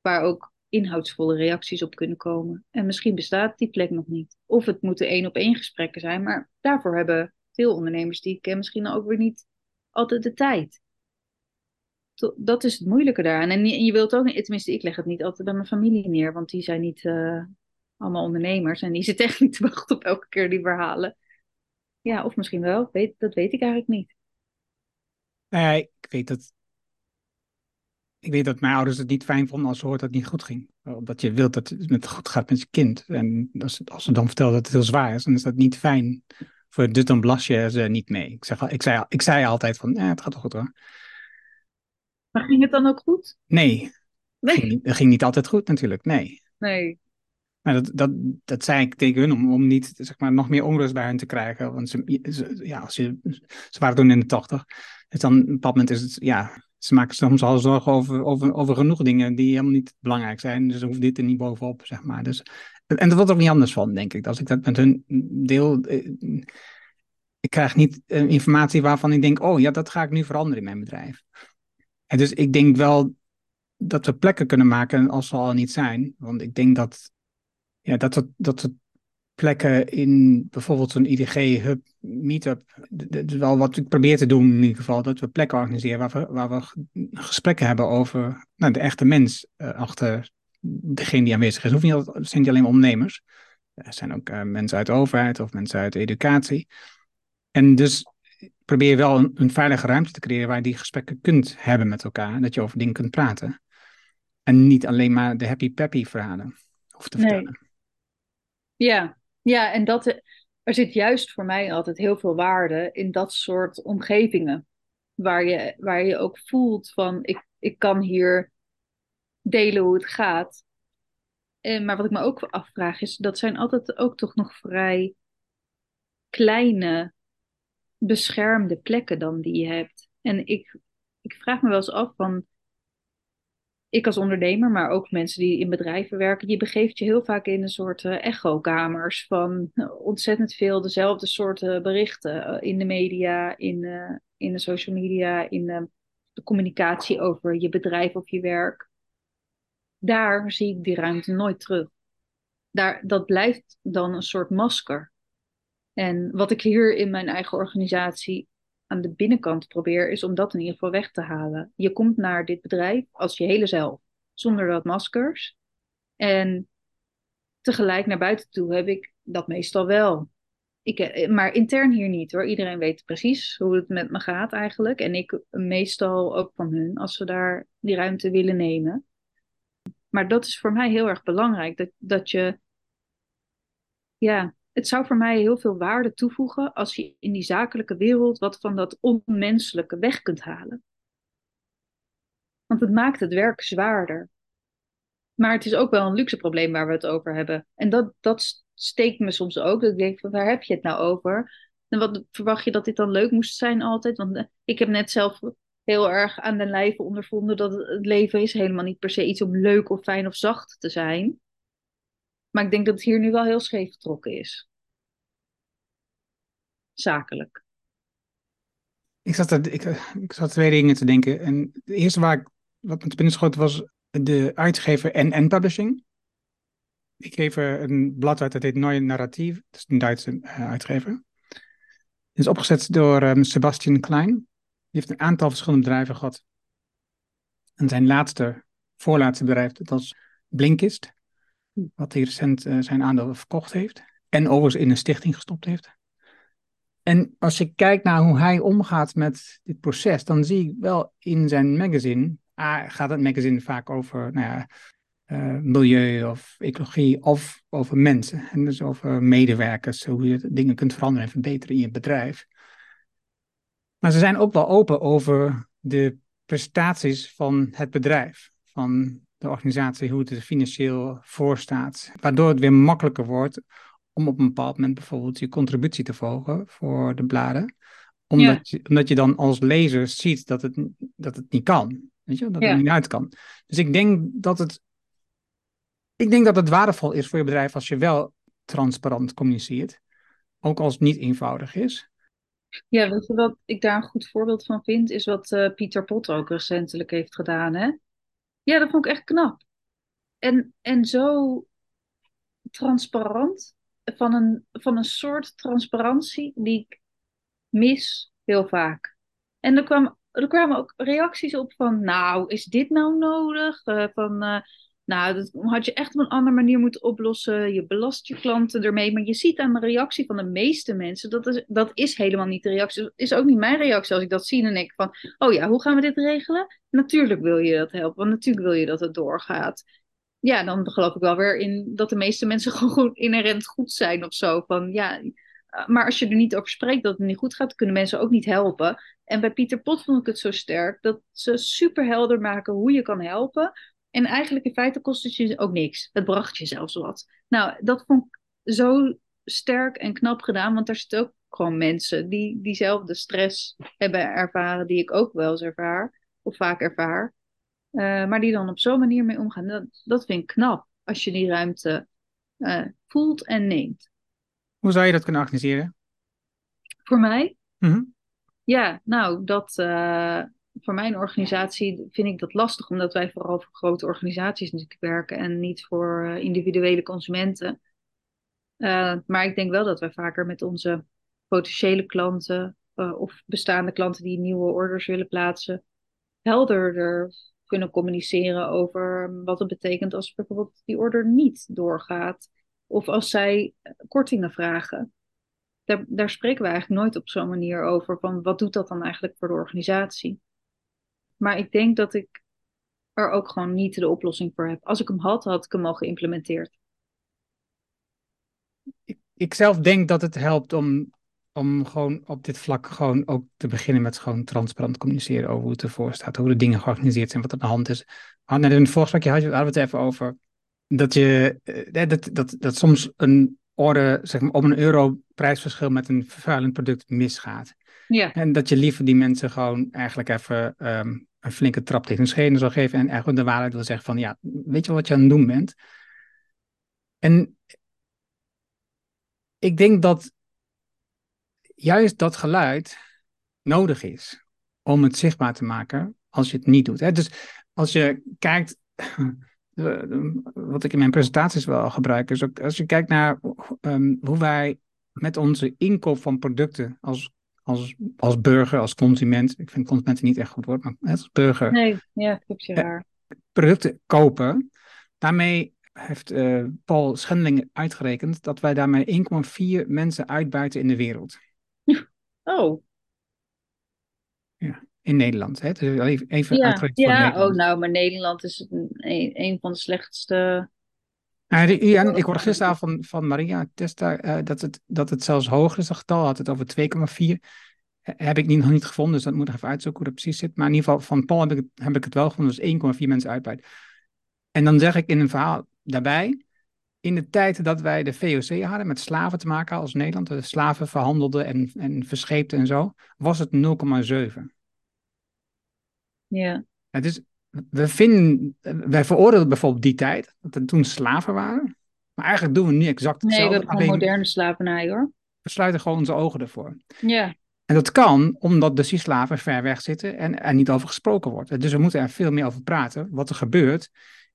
Waar ook inhoudsvolle reacties op kunnen komen. En misschien bestaat die plek nog niet. Of het moeten één op één gesprekken zijn. Maar daarvoor hebben veel ondernemers die ik ken misschien ook weer niet altijd de tijd. Dat is het moeilijke daaraan. En je wilt ook niet, tenminste, ik leg het niet altijd bij mijn familie neer, want die zijn niet uh, allemaal ondernemers en die zitten echt niet te wachten op elke keer die verhalen. Ja, of misschien wel, weet, dat weet ik eigenlijk niet. Nee, ik weet dat. Ik weet dat mijn ouders het niet fijn vonden als ze hoorden dat het niet goed ging. Omdat je wilt dat het goed gaat met je kind. En als, als ze dan vertellen dat het heel zwaar is, dan is dat niet fijn. Voor, dus dan belast je ze niet mee. Ik, zeg, ik, zei, ik zei altijd van, ja, het gaat toch goed hoor. Maar ging het dan ook goed? Nee. nee. Ging, dat ging niet altijd goed natuurlijk, nee. Nee. Maar dat, dat, dat zei ik tegen hun om, om niet, zeg maar, nog meer onrust bij hun te krijgen. Want ze, ze, ja, als je, ze waren toen in de tachtig. Dus dan op een bepaald moment is het, ja, ze maken soms al zorgen over, over, over genoeg dingen die helemaal niet belangrijk zijn. Dus hoeft dit er niet bovenop, zeg maar. Dus, en dat wordt ook niet anders van, denk ik. Als ik dat met hun deel... Ik krijg niet uh, informatie waarvan ik denk, oh ja, dat ga ik nu veranderen in mijn bedrijf. En dus ik denk wel dat we plekken kunnen maken als ze al niet zijn. Want ik denk dat ja, dat soort dat plekken in bijvoorbeeld zo'n I D G-hub, meetup, dat is wel wat ik probeer te doen in ieder geval, dat we plekken organiseren waar we, waar we gesprekken hebben over nou, de echte mens uh, achter degene die aanwezig is. Hoeft niet altijd, het zijn niet alleen ondernemers. Er zijn ook uh, mensen uit de overheid of mensen uit de educatie. En dus... probeer wel een, een veilige ruimte te creëren waar je die gesprekken kunt hebben met elkaar. Dat je over dingen kunt praten. En niet alleen maar de happy-peppy verhalen. over te vertellen. Nee. Ja, ja, en dat, er zit juist voor mij altijd heel veel waarde in dat soort omgevingen. Waar je, waar je ook voelt van, ik, ik kan hier delen hoe het gaat. En, maar wat ik me ook afvraag is, dat zijn altijd ook toch nog vrij kleine beschermde plekken dan die je hebt. En ik, ik vraag me wel eens af van, ik als ondernemer, maar ook mensen die in bedrijven werken, je begeeft je heel vaak in een soort uh, echokamers van ontzettend veel dezelfde soorten berichten in de media, in, uh, in de social media, in uh, de communicatie over je bedrijf of je werk. Daar zie ik die ruimte nooit terug. Daar, dat blijft dan een soort masker. En wat ik hier in mijn eigen organisatie aan de binnenkant probeer, is om dat in ieder geval weg te halen. Je komt naar dit bedrijf als je hele zelf, zonder dat maskers. En tegelijk naar buiten toe heb ik dat meestal wel. Ik, maar intern hier niet hoor. Iedereen weet precies hoe het met me gaat eigenlijk. En ik meestal ook van hun, als ze daar die ruimte willen nemen. Maar dat is voor mij heel erg belangrijk. Dat, dat je... ja. Het zou voor mij heel veel waarde toevoegen als je in die zakelijke wereld wat van dat onmenselijke weg kunt halen. Want het maakt het werk zwaarder. Maar het is ook wel een luxe probleem waar we het over hebben. En dat, dat steekt me soms ook. Dat ik denk van, waar heb je het nou over? En wat verwacht je dat dit dan leuk moest zijn altijd? Want ik heb net zelf heel erg aan de lijve ondervonden dat het leven is helemaal niet per se iets om leuk of fijn of zacht te zijn. Maar ik denk dat het hier nu wel heel scheef getrokken is. Zakelijk. Ik zat, er, ik, ik zat twee dingen te denken. En de eerste waar ik, wat me te binnen schoot was de uitgever N N publishing. Die kreeg een blad uit, dat heet Neue Narratief. Dat is een Duitse uitgever. Het is opgezet door um, Sebastian Klein. Die heeft een aantal verschillende bedrijven gehad. En zijn laatste, voorlaatste bedrijf, dat was Blinkist. Wat hij recent uh, zijn aandeel verkocht heeft. En overigens in een stichting gestopt heeft. En als je kijkt naar hoe hij omgaat met dit proces, dan zie ik wel in zijn magazine, A, gaat het magazine vaak over nou ja, uh, milieu of ecologie of over mensen. En dus over medewerkers, hoe je dingen kunt veranderen en verbeteren in je bedrijf. Maar ze zijn ook wel open over de prestaties van het bedrijf, van de organisatie, hoe het er financieel voor staat. Waardoor het weer makkelijker wordt om op een bepaald moment bijvoorbeeld je contributie te volgen voor de bladen. Omdat, ja. je, omdat je dan als lezer ziet dat het, dat het niet kan. Weet je? Dat ja. het niet uit kan. Dus ik denk dat het, ik denk dat het waardevol is voor je bedrijf als je wel transparant communiceert. Ook als het niet eenvoudig is. Ja, weet je wat ik daar een goed voorbeeld van vind? Is wat uh, Pieter Pot ook recentelijk heeft gedaan, hè? Ja, dat vond ik echt knap. En, en zo transparant, van een, van een soort transparantie die ik mis heel vaak. En er, kwam, er kwamen ook reacties op van, nou, is dit nou nodig? Uh, van, uh, nou, dat had je echt op een andere manier moeten oplossen. Je belast je klanten ermee. Maar je ziet aan de reactie van de meeste mensen, dat is, dat is helemaal niet de reactie. Dat is ook niet mijn reactie als ik dat zie. Dan denk ik van, oh ja, hoe gaan we dit regelen? Natuurlijk wil je dat helpen, want natuurlijk wil je dat het doorgaat. Ja, dan geloof ik wel weer in dat de meeste mensen gewoon inherent goed zijn of zo. Van, ja, maar als je er niet over spreekt dat het niet goed gaat, kunnen mensen ook niet helpen. En bij Pieter Pot vond ik het zo sterk dat ze super helder maken hoe je kan helpen. En eigenlijk in feite kost het je ook niks. Het bracht je zelfs wat. Nou, dat vond ik zo sterk en knap gedaan. Want daar zitten ook gewoon mensen die diezelfde stress hebben ervaren. Die ik ook wel eens ervaar. Of vaak ervaar. Uh, maar die dan op zo'n manier mee omgaan. Dat, dat vind ik knap. Als je die ruimte uh, voelt en neemt. Hoe zou je dat kunnen organiseren? Voor mij? Mm-hmm. Ja, nou, dat... Uh... Voor mijn organisatie vind ik dat lastig, omdat wij vooral voor grote organisaties natuurlijk werken en niet voor uh, individuele consumenten. Uh, maar ik denk wel dat wij vaker met onze potentiële klanten uh, of bestaande klanten die nieuwe orders willen plaatsen, helderder kunnen communiceren over wat het betekent als bijvoorbeeld die order niet doorgaat. Of als zij kortingen vragen. Daar, daar spreken we eigenlijk nooit op zo'n manier over, van wat doet dat dan eigenlijk voor de organisatie? Maar ik denk dat ik er ook gewoon niet de oplossing voor heb. Als ik hem had, had ik hem al geïmplementeerd. ik, ik zelf denk dat het helpt om, om gewoon op dit vlak gewoon ook te beginnen met gewoon transparant communiceren over hoe het ervoor staat, hoe de dingen georganiseerd zijn, wat er aan de hand is. In het voorgesprekje hadden we het even over dat je eh, dat, dat, dat soms een orde, zeg maar, op een euro prijsverschil met een vervuilend product misgaat. Ja. En dat je liever die mensen gewoon eigenlijk even um, een flinke trap tegen hun schenen zou geven en eigenlijk de waarheid wil zeggen van, ja, weet je wat je aan het doen bent? En ik denk dat juist dat geluid nodig is om het zichtbaar te maken als je het niet doet. Hè? Dus als je kijkt, wat ik in mijn presentaties wel gebruik, is ook als je kijkt naar um, hoe wij met onze inkoop van producten als Als, als burger, als consument, ik vind consumenten niet echt goed woord, maar als burger. Nee, ja, klopt, je waar. Producten kopen. Daarmee heeft uh, Paul Schindling uitgerekend dat wij daarmee één komma vier mensen uitbuiten in de wereld. Oh. Ja, in Nederland. Hè? Dus even, even ja, uitgerekend. Ja, oh, nou, maar Nederland is een, een van de slechtste. Nou, de U N, ik hoorde gisteravond van, van Maria Testa uh, dat, het, dat het zelfs hoger is, dat getal had het over twee komma vier. Uh, heb ik niet, nog niet gevonden, dus dat moet ik even uitzoeken hoe dat precies zit. Maar in ieder geval, van Paul heb ik het, heb ik het wel gevonden, dus één komma vier mensen uitbuiten. En dan zeg ik in een verhaal daarbij, in de tijd dat wij de V O C hadden, met slaven te maken als Nederland, de slaven verhandelden en, en verscheepten en zo, was het nul komma zeven. Ja. Het is... We vinden, wij veroordelen bijvoorbeeld die tijd, dat er toen slaven waren. Maar eigenlijk doen we nu exact hetzelfde. Nee, we hebben gewoon moderne slavernij, hoor. We sluiten gewoon onze ogen ervoor. Ja. En dat kan, omdat dus die slaven ver weg zitten en er niet over gesproken wordt. Dus we moeten er veel meer over praten, wat er gebeurt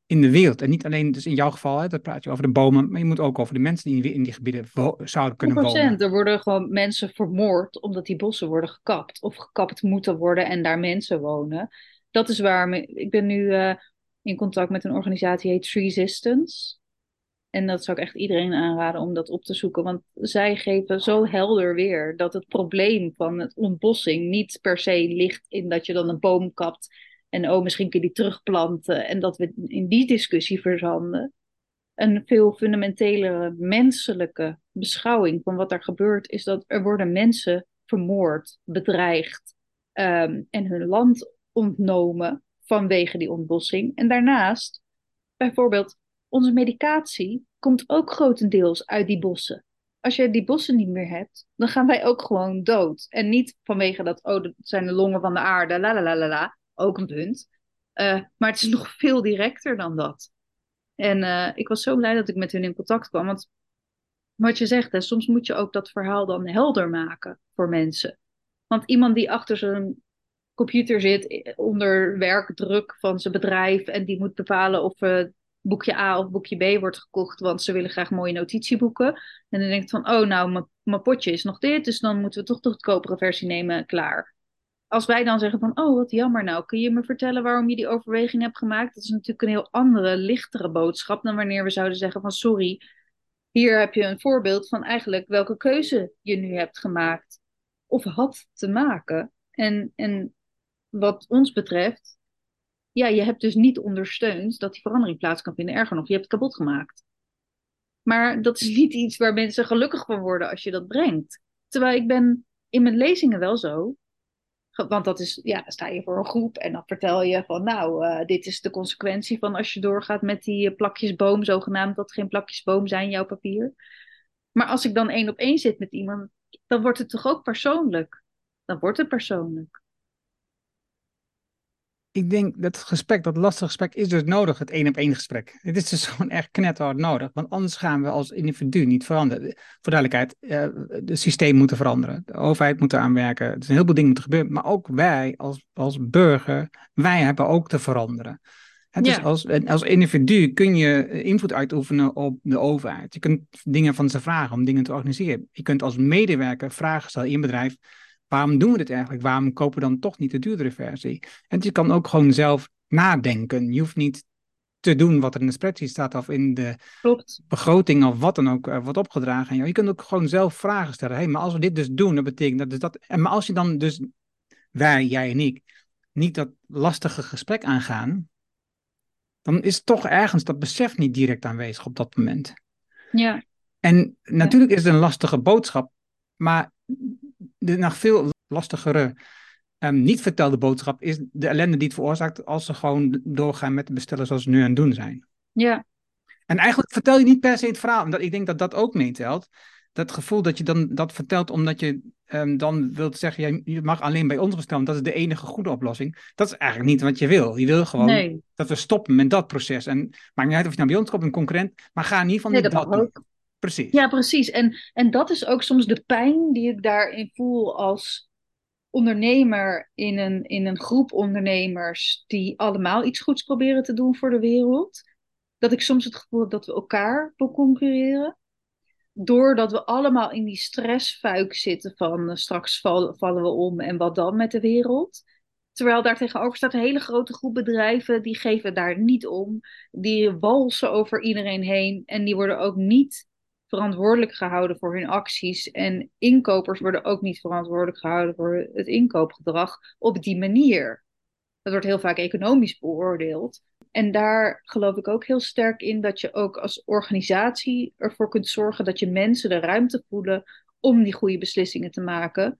in de wereld. En niet alleen, dus in jouw geval, hè, dat praat je over de bomen, maar je moet ook over de mensen die in die gebieden wo- zouden kunnen wonen. honderd procent, er worden gewoon mensen vermoord, omdat die bossen worden gekapt. Of gekapt moeten worden en daar mensen wonen. Dat is waar. Ik ben nu uh, in contact met een organisatie die heet Tree Resistance. En dat zou ik echt iedereen aanraden om dat op te zoeken. Want zij geven zo helder weer dat het probleem van het ontbossing niet per se ligt in dat je dan een boom kapt. En oh, misschien kun je die terugplanten. En dat we in die discussie verzanden. Een veel fundamentelere menselijke beschouwing van wat er gebeurt is dat er worden mensen vermoord, bedreigd um, en hun land ontnomen vanwege die ontbossing. En daarnaast, bijvoorbeeld, onze medicatie komt ook grotendeels uit die bossen. Als je die bossen niet meer hebt, dan gaan wij ook gewoon dood. En niet vanwege dat, oh, dat zijn de longen van de aarde, la la la la la, ook een punt. Uh, maar het is nog veel directer dan dat. En uh, ik was zo blij dat ik met hun in contact kwam. Want wat je zegt, hè, soms moet je ook dat verhaal dan helder maken voor mensen. Want iemand die achter zijn computer zit onder werkdruk van zijn bedrijf en die moet bepalen of uh, boekje A of boekje B wordt gekocht, want ze willen graag mooie notitieboeken. En dan denkt van, oh nou, mijn potje is nog dit, dus dan moeten we toch de goedkopere versie nemen, klaar. Als wij dan zeggen van, oh wat jammer nou, kun je me vertellen waarom je die overweging hebt gemaakt? Dat is natuurlijk een heel andere, lichtere boodschap dan wanneer we zouden zeggen van, sorry, hier heb je een voorbeeld van eigenlijk welke keuze je nu hebt gemaakt of had te maken. En, en wat ons betreft, ja, je hebt dus niet ondersteund dat die verandering plaats kan vinden. Erger nog, je hebt het kapot gemaakt. Maar dat is niet iets waar mensen gelukkig van worden als je dat brengt. Terwijl ik ben in mijn lezingen wel zo. Want dat is, ja, sta je voor een groep en dan vertel je van, nou, uh, dit is de consequentie van als je doorgaat met die plakjes boom, zogenaamd dat geen plakjes boom zijn, jouw papier. Maar als ik dan één op één zit met iemand, dan wordt het toch ook persoonlijk. Dan wordt het persoonlijk. Ik denk dat het gesprek, dat lastige gesprek, is dus nodig, het één-op-één gesprek. Het is dus gewoon echt knetterhard nodig, want anders gaan we als individu niet veranderen. Voor duidelijkheid, het uh, systeem moet veranderen, de overheid moet eraan werken, er zijn een heleboel dingen moeten gebeuren, maar ook wij als, als burger, wij hebben ook te veranderen. Het ja. is als, als individu kun je invloed uitoefenen op de overheid. Je kunt dingen van ze vragen om dingen te organiseren. Je kunt als medewerker vragen stellen in een bedrijf, waarom doen we dit eigenlijk? Waarom kopen we dan toch niet de duurdere versie? En je kan ook gewoon zelf nadenken. Je hoeft niet te doen wat er in de spreadsheet staat of in de Klopt. begroting of wat dan ook uh, wordt opgedragen. En je kunt ook gewoon zelf vragen stellen. Hey, maar als we dit dus doen, dat betekent dat dus dat. En maar als je dan dus, wij, jij en ik, niet dat lastige gesprek aangaan, dan is toch ergens dat besef niet direct aanwezig op dat moment. Ja. En natuurlijk is het een lastige boodschap, maar de nog veel lastigere um, niet vertelde boodschap is de ellende die het veroorzaakt als ze gewoon doorgaan met bestellen zoals ze nu aan het doen zijn. Ja. En eigenlijk vertel je niet per se het verhaal, omdat ik denk dat dat ook meetelt. Dat gevoel dat je dan dat vertelt omdat je um, dan wilt zeggen, ja, je mag alleen bij ons bestellen, dat is de enige goede oplossing. Dat is eigenlijk niet wat je wil. Je wil gewoon nee. dat we stoppen met dat proces. En maakt niet uit of je nou bij ons komt, een concurrent, maar ga in ieder geval niet nee, dat, dat doen. Precies. Ja, precies. En, en dat is ook soms de pijn die ik daarin voel als ondernemer in een, in een groep ondernemers die allemaal iets goeds proberen te doen voor de wereld. Dat ik soms het gevoel heb dat we elkaar concurreren. Doordat we allemaal in die stressfuik zitten van uh, straks val, vallen we om en wat dan met de wereld. Terwijl daar tegenover staat een hele grote groep bedrijven, die geven daar niet om. Die walsen over iedereen heen en die worden ook niet verantwoordelijk gehouden voor hun acties. En inkopers worden ook niet verantwoordelijk gehouden voor het inkoopgedrag op die manier. Dat wordt heel vaak economisch beoordeeld. En daar geloof ik ook heel sterk in dat je ook als organisatie ervoor kunt zorgen dat je mensen de ruimte voelen om die goede beslissingen te maken.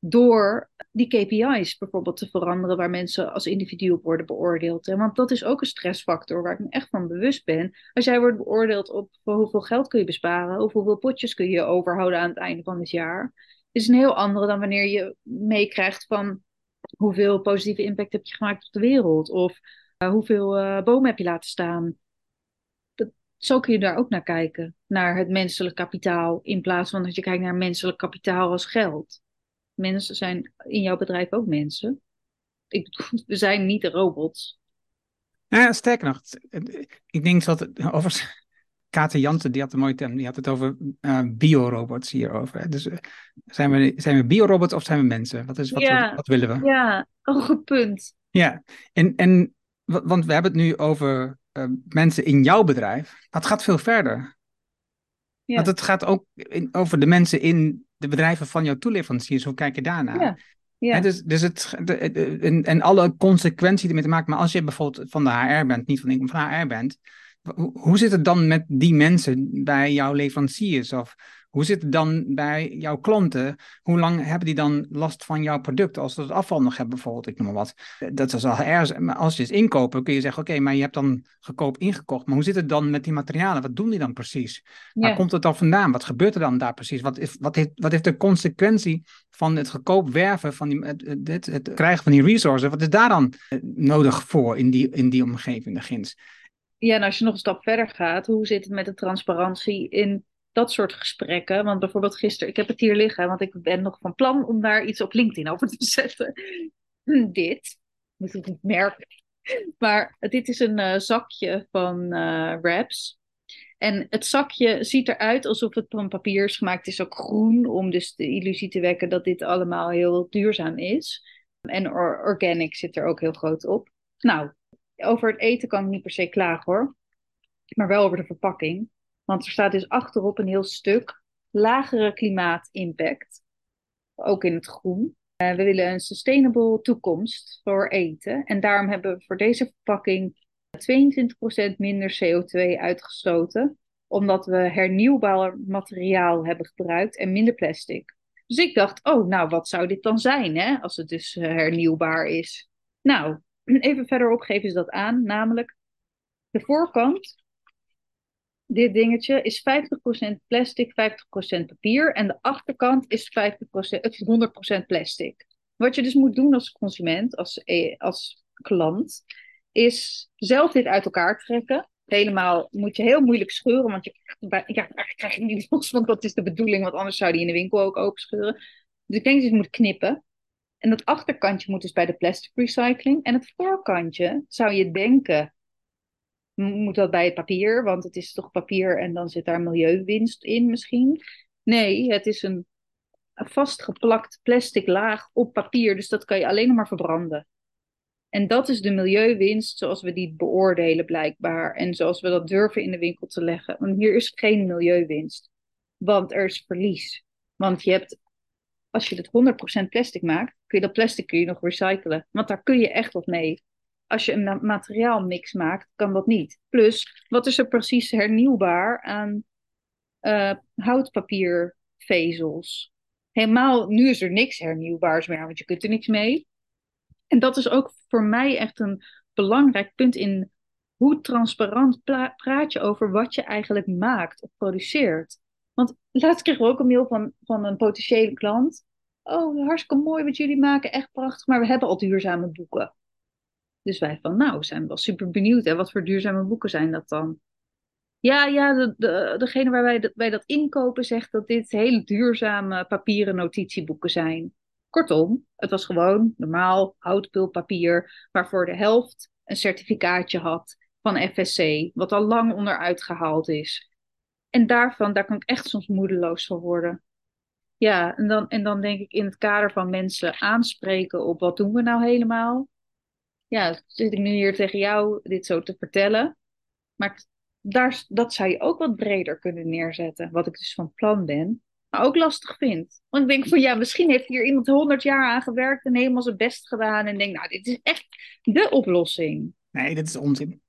Door die K P I's bijvoorbeeld te veranderen waar mensen als individu op worden beoordeeld. Want dat is ook een stressfactor waar ik me echt van bewust ben. Als jij wordt beoordeeld op hoeveel geld kun je besparen of hoeveel potjes kun je overhouden aan het einde van het jaar. Is een heel andere dan wanneer je meekrijgt van hoeveel positieve impact heb je gemaakt op de wereld. Of uh, hoeveel uh, bomen heb je laten staan. Dat, zo kun je daar ook naar kijken. Naar het menselijk kapitaal in plaats van dat je kijkt naar menselijk kapitaal als geld. Mensen zijn in jouw bedrijf ook mensen. Ik, we zijn niet de robots. Ja, sterker nog. Ik denk dat het, overigens, Kate Jansen, die had een mooie term. Die had het over uh, biorobots hierover. Dus uh, zijn we, zijn we biorobots of zijn we mensen? Wat, is, wat, ja. wat, wat willen we? Ja, een goed punt. Ja, en, en, want we hebben het nu over uh, mensen in jouw bedrijf. Dat gaat veel verder. Ja. Want het gaat ook in, over de mensen in de bedrijven van jouw toeleveranciers, hoe kijk je daarnaar? Ja, ja. He, dus, dus het, de, de, en, en alle consequenties die ermee te maken. Maar als je bijvoorbeeld van de H R bent, niet van de H R bent, hoe, hoe zit het dan met die mensen bij jouw leveranciers? Of hoe zit het dan bij jouw klanten? Hoe lang hebben die dan last van jouw product? Als ze het afval nog hebben bijvoorbeeld, ik noem maar wat. Dat is al H R, maar als je het inkopen, kun je zeggen, oké, okay, maar je hebt dan goedkoop ingekocht. Maar hoe zit het dan met die materialen? Wat doen die dan precies? Ja. Waar komt het dan vandaan? Wat gebeurt er dan daar precies? Wat, is, wat, heeft, wat heeft de consequentie van het goedkoop werven, van die, het, het, het krijgen van die resources? Wat is daar dan nodig voor in die, in die omgeving, de G I N S? Ja, en als je nog een stap verder gaat, hoe zit het met de transparantie in dat soort gesprekken? Want bijvoorbeeld gisteren, ik heb het hier liggen, want ik ben nog van plan om daar iets op LinkedIn over te zetten. Dit, moet ik niet merken. Maar dit is een uh, zakje van uh, wraps. En het zakje ziet eruit alsof het van papier is gemaakt. Het is ook groen, om dus de illusie te wekken dat dit allemaal heel duurzaam is. En or- organic zit er ook heel groot op. Nou, over het eten kan ik niet per se klagen hoor. Maar wel over de verpakking. Want er staat dus achterop een heel stuk lagere klimaatimpact. Ook in het groen. Uh, we willen een sustainable toekomst voor eten. En daarom hebben we voor deze verpakking tweeëntwintig procent minder C O twee uitgestoten. Omdat we hernieuwbaar materiaal hebben gebruikt en minder plastic. Dus ik dacht, oh nou wat zou dit dan zijn hè? Als het dus hernieuwbaar is. Nou, even verderop geven ze dat aan. Namelijk de voorkant. Dit dingetje is vijftig procent plastic, vijftig procent papier. En de achterkant is vijftig procent, honderd procent plastic. Wat je dus moet doen als consument, als, als klant, is zelf dit uit elkaar trekken. Helemaal moet je heel moeilijk scheuren, want je ja, krijg je niet los, want dat is de bedoeling. Want anders zou die in de winkel ook open scheuren. Dus ik denk dat je moet knippen. En dat achterkantje moet dus bij de plastic recycling. En het voorkantje zou je denken, moet dat bij het papier, want het is toch papier en dan zit daar milieuwinst in misschien. Nee, het is een vastgeplakt plastic laag op papier, dus dat kan je alleen nog maar verbranden. En dat is de milieuwinst zoals we die beoordelen blijkbaar en zoals we dat durven in de winkel te leggen. Want hier is geen milieuwinst, want er is verlies. Want je hebt, als je het honderd procent plastic maakt, kun je dat plastic kun je nog recyclen, want daar kun je echt wat mee. Als je een materiaalmix maakt, kan dat niet. Plus, wat is er precies hernieuwbaar aan uh, houtpapiervezels. Helemaal, nu is er niks hernieuwbaars meer, want je kunt er niks mee. En dat is ook voor mij echt een belangrijk punt in hoe transparant pra- praat je over wat je eigenlijk maakt of produceert. Want laatst kregen we ook een mail van, van een potentiële klant. Oh, hartstikke mooi wat jullie maken, echt prachtig, maar we hebben al duurzame boeken. Dus wij van, nou, zijn wel super benieuwd, hè? Wat voor duurzame boeken zijn dat dan? Ja, ja, de, de, degene waar wij dat, wij dat inkopen zegt dat dit hele duurzame papieren notitieboeken zijn. Kortom, het was gewoon normaal houtpulpapier, waarvoor de helft een certificaatje had van F S C, wat al lang onderuit gehaald is. En daarvan, daar kan ik echt soms moedeloos van worden. Ja, en dan, en dan denk ik in het kader van mensen aanspreken op wat doen we nou helemaal. Ja, zit ik nu hier tegen jou dit zo te vertellen. Maar daar, dat zou je ook wat breder kunnen neerzetten. Wat ik dus van plan ben. Maar ook lastig vind. Want ik denk van ja, misschien heeft hier iemand honderd jaar aan gewerkt. En helemaal zijn best gedaan. En denkt nou, dit is echt de oplossing. Nee, dat is onzin.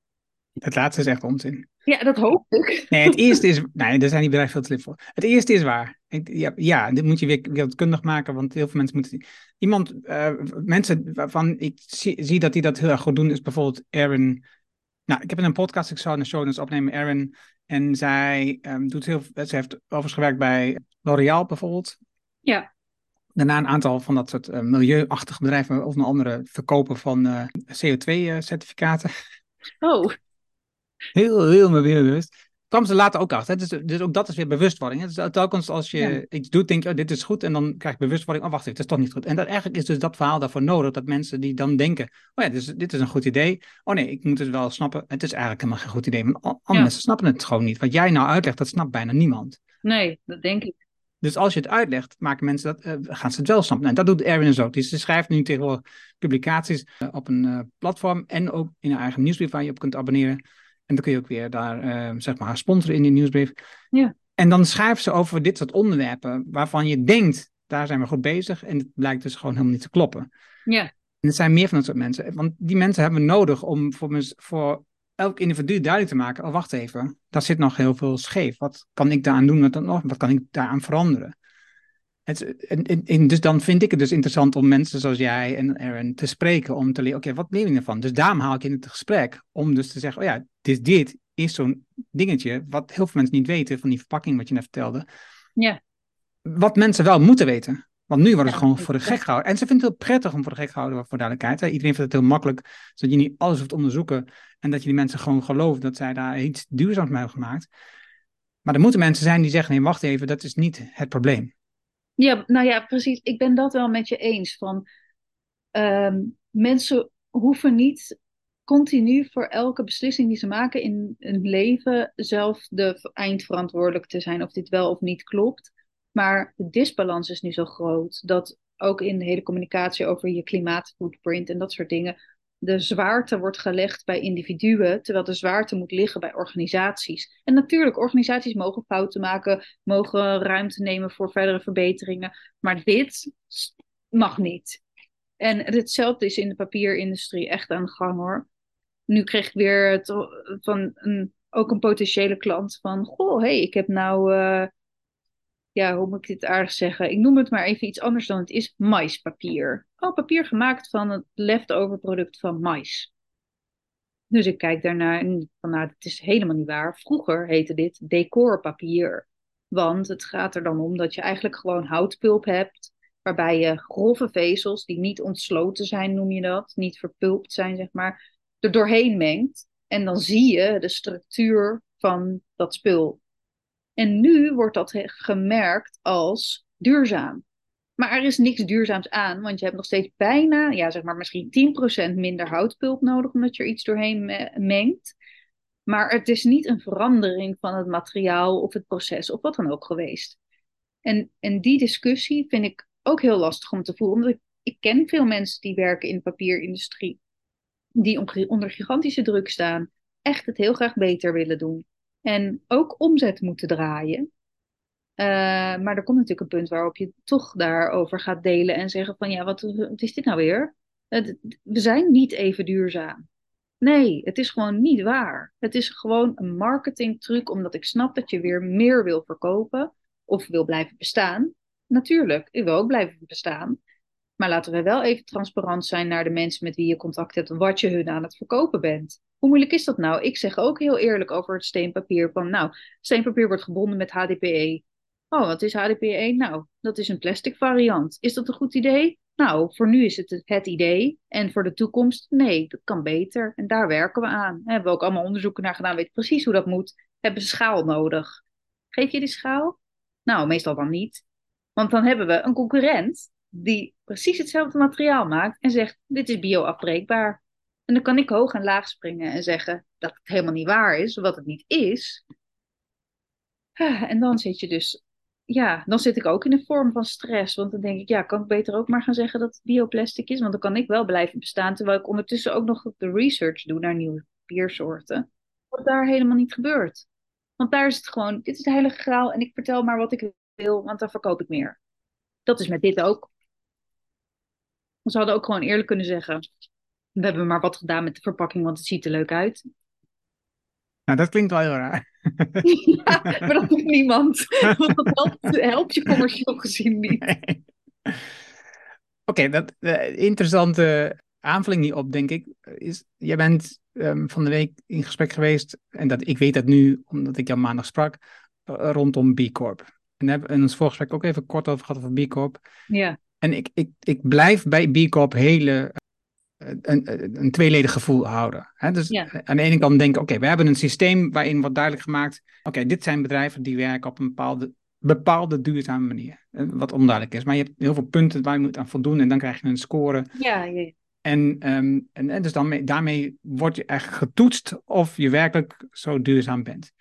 Het laatste is echt onzin. Ja, dat hoop ik. Nee, het eerste is... Nee, daar zijn die bedrijven veel te lief voor. Het eerste is waar. Ja, ja, dit moet je weer wereldkundig maken, want heel veel mensen moeten... Iemand, uh, mensen waarvan ik zie, zie dat die dat heel erg goed doen, is bijvoorbeeld Aaron... Nou, ik heb in een podcast, ik zou in de show notes opnemen, Aaron. En zij um, doet heel... Ze heeft overigens gewerkt bij L'Oréal bijvoorbeeld. Ja. Daarna een aantal van dat soort uh, milieuachtige bedrijven, of een andere verkopen van uh, C O twee certificaten. Oh, Heel, heel me weer bewust. Kwam ze later ook achter. Dus, dus ook dat is weer bewustwording. Hè? Dus telkens als je ja. iets doet, denk je, oh, dit is goed. En dan krijg je bewustwording, oh, wacht even, dat is toch niet goed. En dat, eigenlijk is dus dat verhaal daarvoor nodig. Dat mensen die dan denken, oh ja, dit is, dit is een goed idee. Oh nee, ik moet het wel snappen. Het is eigenlijk helemaal geen goed idee. Want andere ja. mensen snappen het gewoon niet. Wat jij nou uitlegt, dat snapt bijna niemand. Nee, dat denk ik. Dus als je het uitlegt, maken mensen dat, uh, gaan ze het wel snappen. En dat doet Erwin dus ook. Dus ze schrijft nu tegenwoordig publicaties uh, op een uh, platform. En ook in haar eigen nieuwsbrief waar je op kunt abonneren. En dan kun je ook weer daar, uh, zeg maar, sponsoren in die nieuwsbrief. Ja. En dan schrijft ze over dit soort onderwerpen waarvan je denkt, daar zijn we goed bezig. En het blijkt dus gewoon helemaal niet te kloppen. Ja. En het zijn meer van dat soort mensen. Want die mensen hebben we nodig om voor, voor elk individu duidelijk te maken. Oh, wacht even, daar zit nog heel veel scheef. Wat kan ik daaraan doen? Wat, dan nog? Wat kan ik daaraan veranderen? Het, en, en, en dus dan vind ik het dus interessant om mensen zoals jij en Aaron te spreken. Om te leren, oké, okay, wat leer je ervan? Dus daarom haal ik in het gesprek. Om dus te zeggen, oh ja, dit, dit is zo'n dingetje. Wat heel veel mensen niet weten van die verpakking wat je net vertelde. Ja. Wat mensen wel moeten weten. Want nu wordt het ja, gewoon voor de gek gehouden. En ze vinden het heel prettig om voor de gek gehouden voor duidelijkheid. Hè? Iedereen vindt het heel makkelijk. Zodat je niet alles hoeft onderzoeken. En dat je die mensen gewoon gelooft dat zij daar iets duurzaams mee hebben gemaakt. Maar er moeten mensen zijn die zeggen, nee, wacht even, dat is niet het probleem. Ja, nou ja, precies. Ik ben dat wel met je eens. Van, uh, mensen hoeven niet continu voor elke beslissing die ze maken in hun leven zelf de eindverantwoordelijk te zijn of dit wel of niet klopt. Maar de disbalans is nu zo groot dat ook in de hele communicatie over je klimaatfootprint en dat soort dingen de zwaarte wordt gelegd bij individuen, terwijl de zwaarte moet liggen bij organisaties. En natuurlijk, organisaties mogen fouten maken, mogen ruimte nemen voor verdere verbeteringen, maar dit mag niet. En hetzelfde is in de papierindustrie echt aan de gang, hoor. Nu kreeg ik weer het, van een, ook een potentiële klant van, goh, hey, ik heb nou, uh, ja, hoe moet ik dit aardig zeggen? Ik noem het maar even iets anders dan het is, maïspapier. Oh, papier gemaakt van het leftover product van maïs. Dus ik kijk daarnaar en van, nou, het is helemaal niet waar. Vroeger heette dit decorpapier. Want het gaat er dan om dat je eigenlijk gewoon houtpulp hebt, waarbij je grove vezels, die niet ontsloten zijn, noem je dat, niet verpulpt zijn, zeg maar, er doorheen mengt. En dan zie je de structuur van dat spul. En nu wordt dat gemerkt als duurzaam. Maar er is niks duurzaams aan, want je hebt nog steeds bijna, ja, zeg maar misschien tien procent minder houtpulp nodig, omdat je er iets doorheen me- mengt. Maar het is niet een verandering van het materiaal of het proces of wat dan ook geweest. En, en die discussie vind ik ook heel lastig om te voelen, omdat ik, ik ken veel mensen die werken in de papierindustrie, die om, onder gigantische druk staan, echt het heel graag beter willen doen. En ook omzet moeten draaien. Uh, maar er komt natuurlijk een punt waarop je toch daarover gaat delen en zeggen van ja, wat, wat is dit nou weer? Het, we zijn niet even duurzaam. Nee, het is gewoon niet waar. Het is gewoon een marketingtruc, omdat ik snap dat je weer meer wil verkopen of wil blijven bestaan. Natuurlijk, ik wil ook blijven bestaan. Maar laten we wel even transparant zijn naar de mensen met wie je contact hebt, wat je hun aan het verkopen bent. Hoe moeilijk is dat nou? Ik zeg ook heel eerlijk over het steenpapier van, nou, steenpapier wordt gebonden met H D P E. Oh, wat is H D P E? Nou, dat is een plastic variant. Is dat een goed idee? Nou, voor nu is het het idee. En voor de toekomst, nee, dat kan beter. En daar werken we aan. Daar hebben we ook allemaal onderzoeken naar gedaan. Weet precies hoe dat moet. We hebben schaal nodig. Geef je die schaal? Nou, meestal dan niet. Want dan hebben we een concurrent die precies hetzelfde materiaal maakt en zegt, dit is bioafbreekbaar. En dan kan ik hoog en laag springen en zeggen dat het helemaal niet waar is, wat het niet is. En dan zit je dus... Ja, dan zit ik ook in een vorm van stress. Want dan denk ik, ja, kan ik beter ook maar gaan zeggen dat het bioplastic is? Want dan kan ik wel blijven bestaan. Terwijl ik ondertussen ook nog de research doe naar nieuwe papiersoorten. Wat daar helemaal niet gebeurt. Want daar is het gewoon, dit is de heilige graal. En ik vertel maar wat ik wil, want dan verkoop ik meer. Dat is met dit ook. Ze hadden ook gewoon eerlijk kunnen zeggen, we hebben maar wat gedaan met de verpakking, want het ziet er leuk uit. Nou, dat klinkt wel heel raar. Ja, maar dat doet niemand. Want dat helpt, helpt je commercieel gezien niet. Nee. Oké, okay, dat uh, interessante aanvulling hierop, denk ik, is... Jij bent um, van de week in gesprek geweest, en dat, ik weet dat nu, omdat ik jou maandag sprak, uh, rondom B Corp. En daar hebben we in ons voorgesprek ook even kort over gehad, over B Corp. Ja. En ik, ik, ik blijf bij B Corp hele... Een, een tweeledig gevoel houden. Hè? Dus ja. Aan de ene kant denken, oké, okay, we hebben een systeem waarin wordt duidelijk gemaakt, oké, okay, dit zijn bedrijven die werken op een bepaalde, bepaalde duurzame manier. Wat onduidelijk is. Maar je hebt heel veel punten waar je moet aan voldoen en dan krijg je een score. Ja, ja. En, um, en, en dus dan mee, daarmee word je echt getoetst of je werkelijk zo duurzaam bent.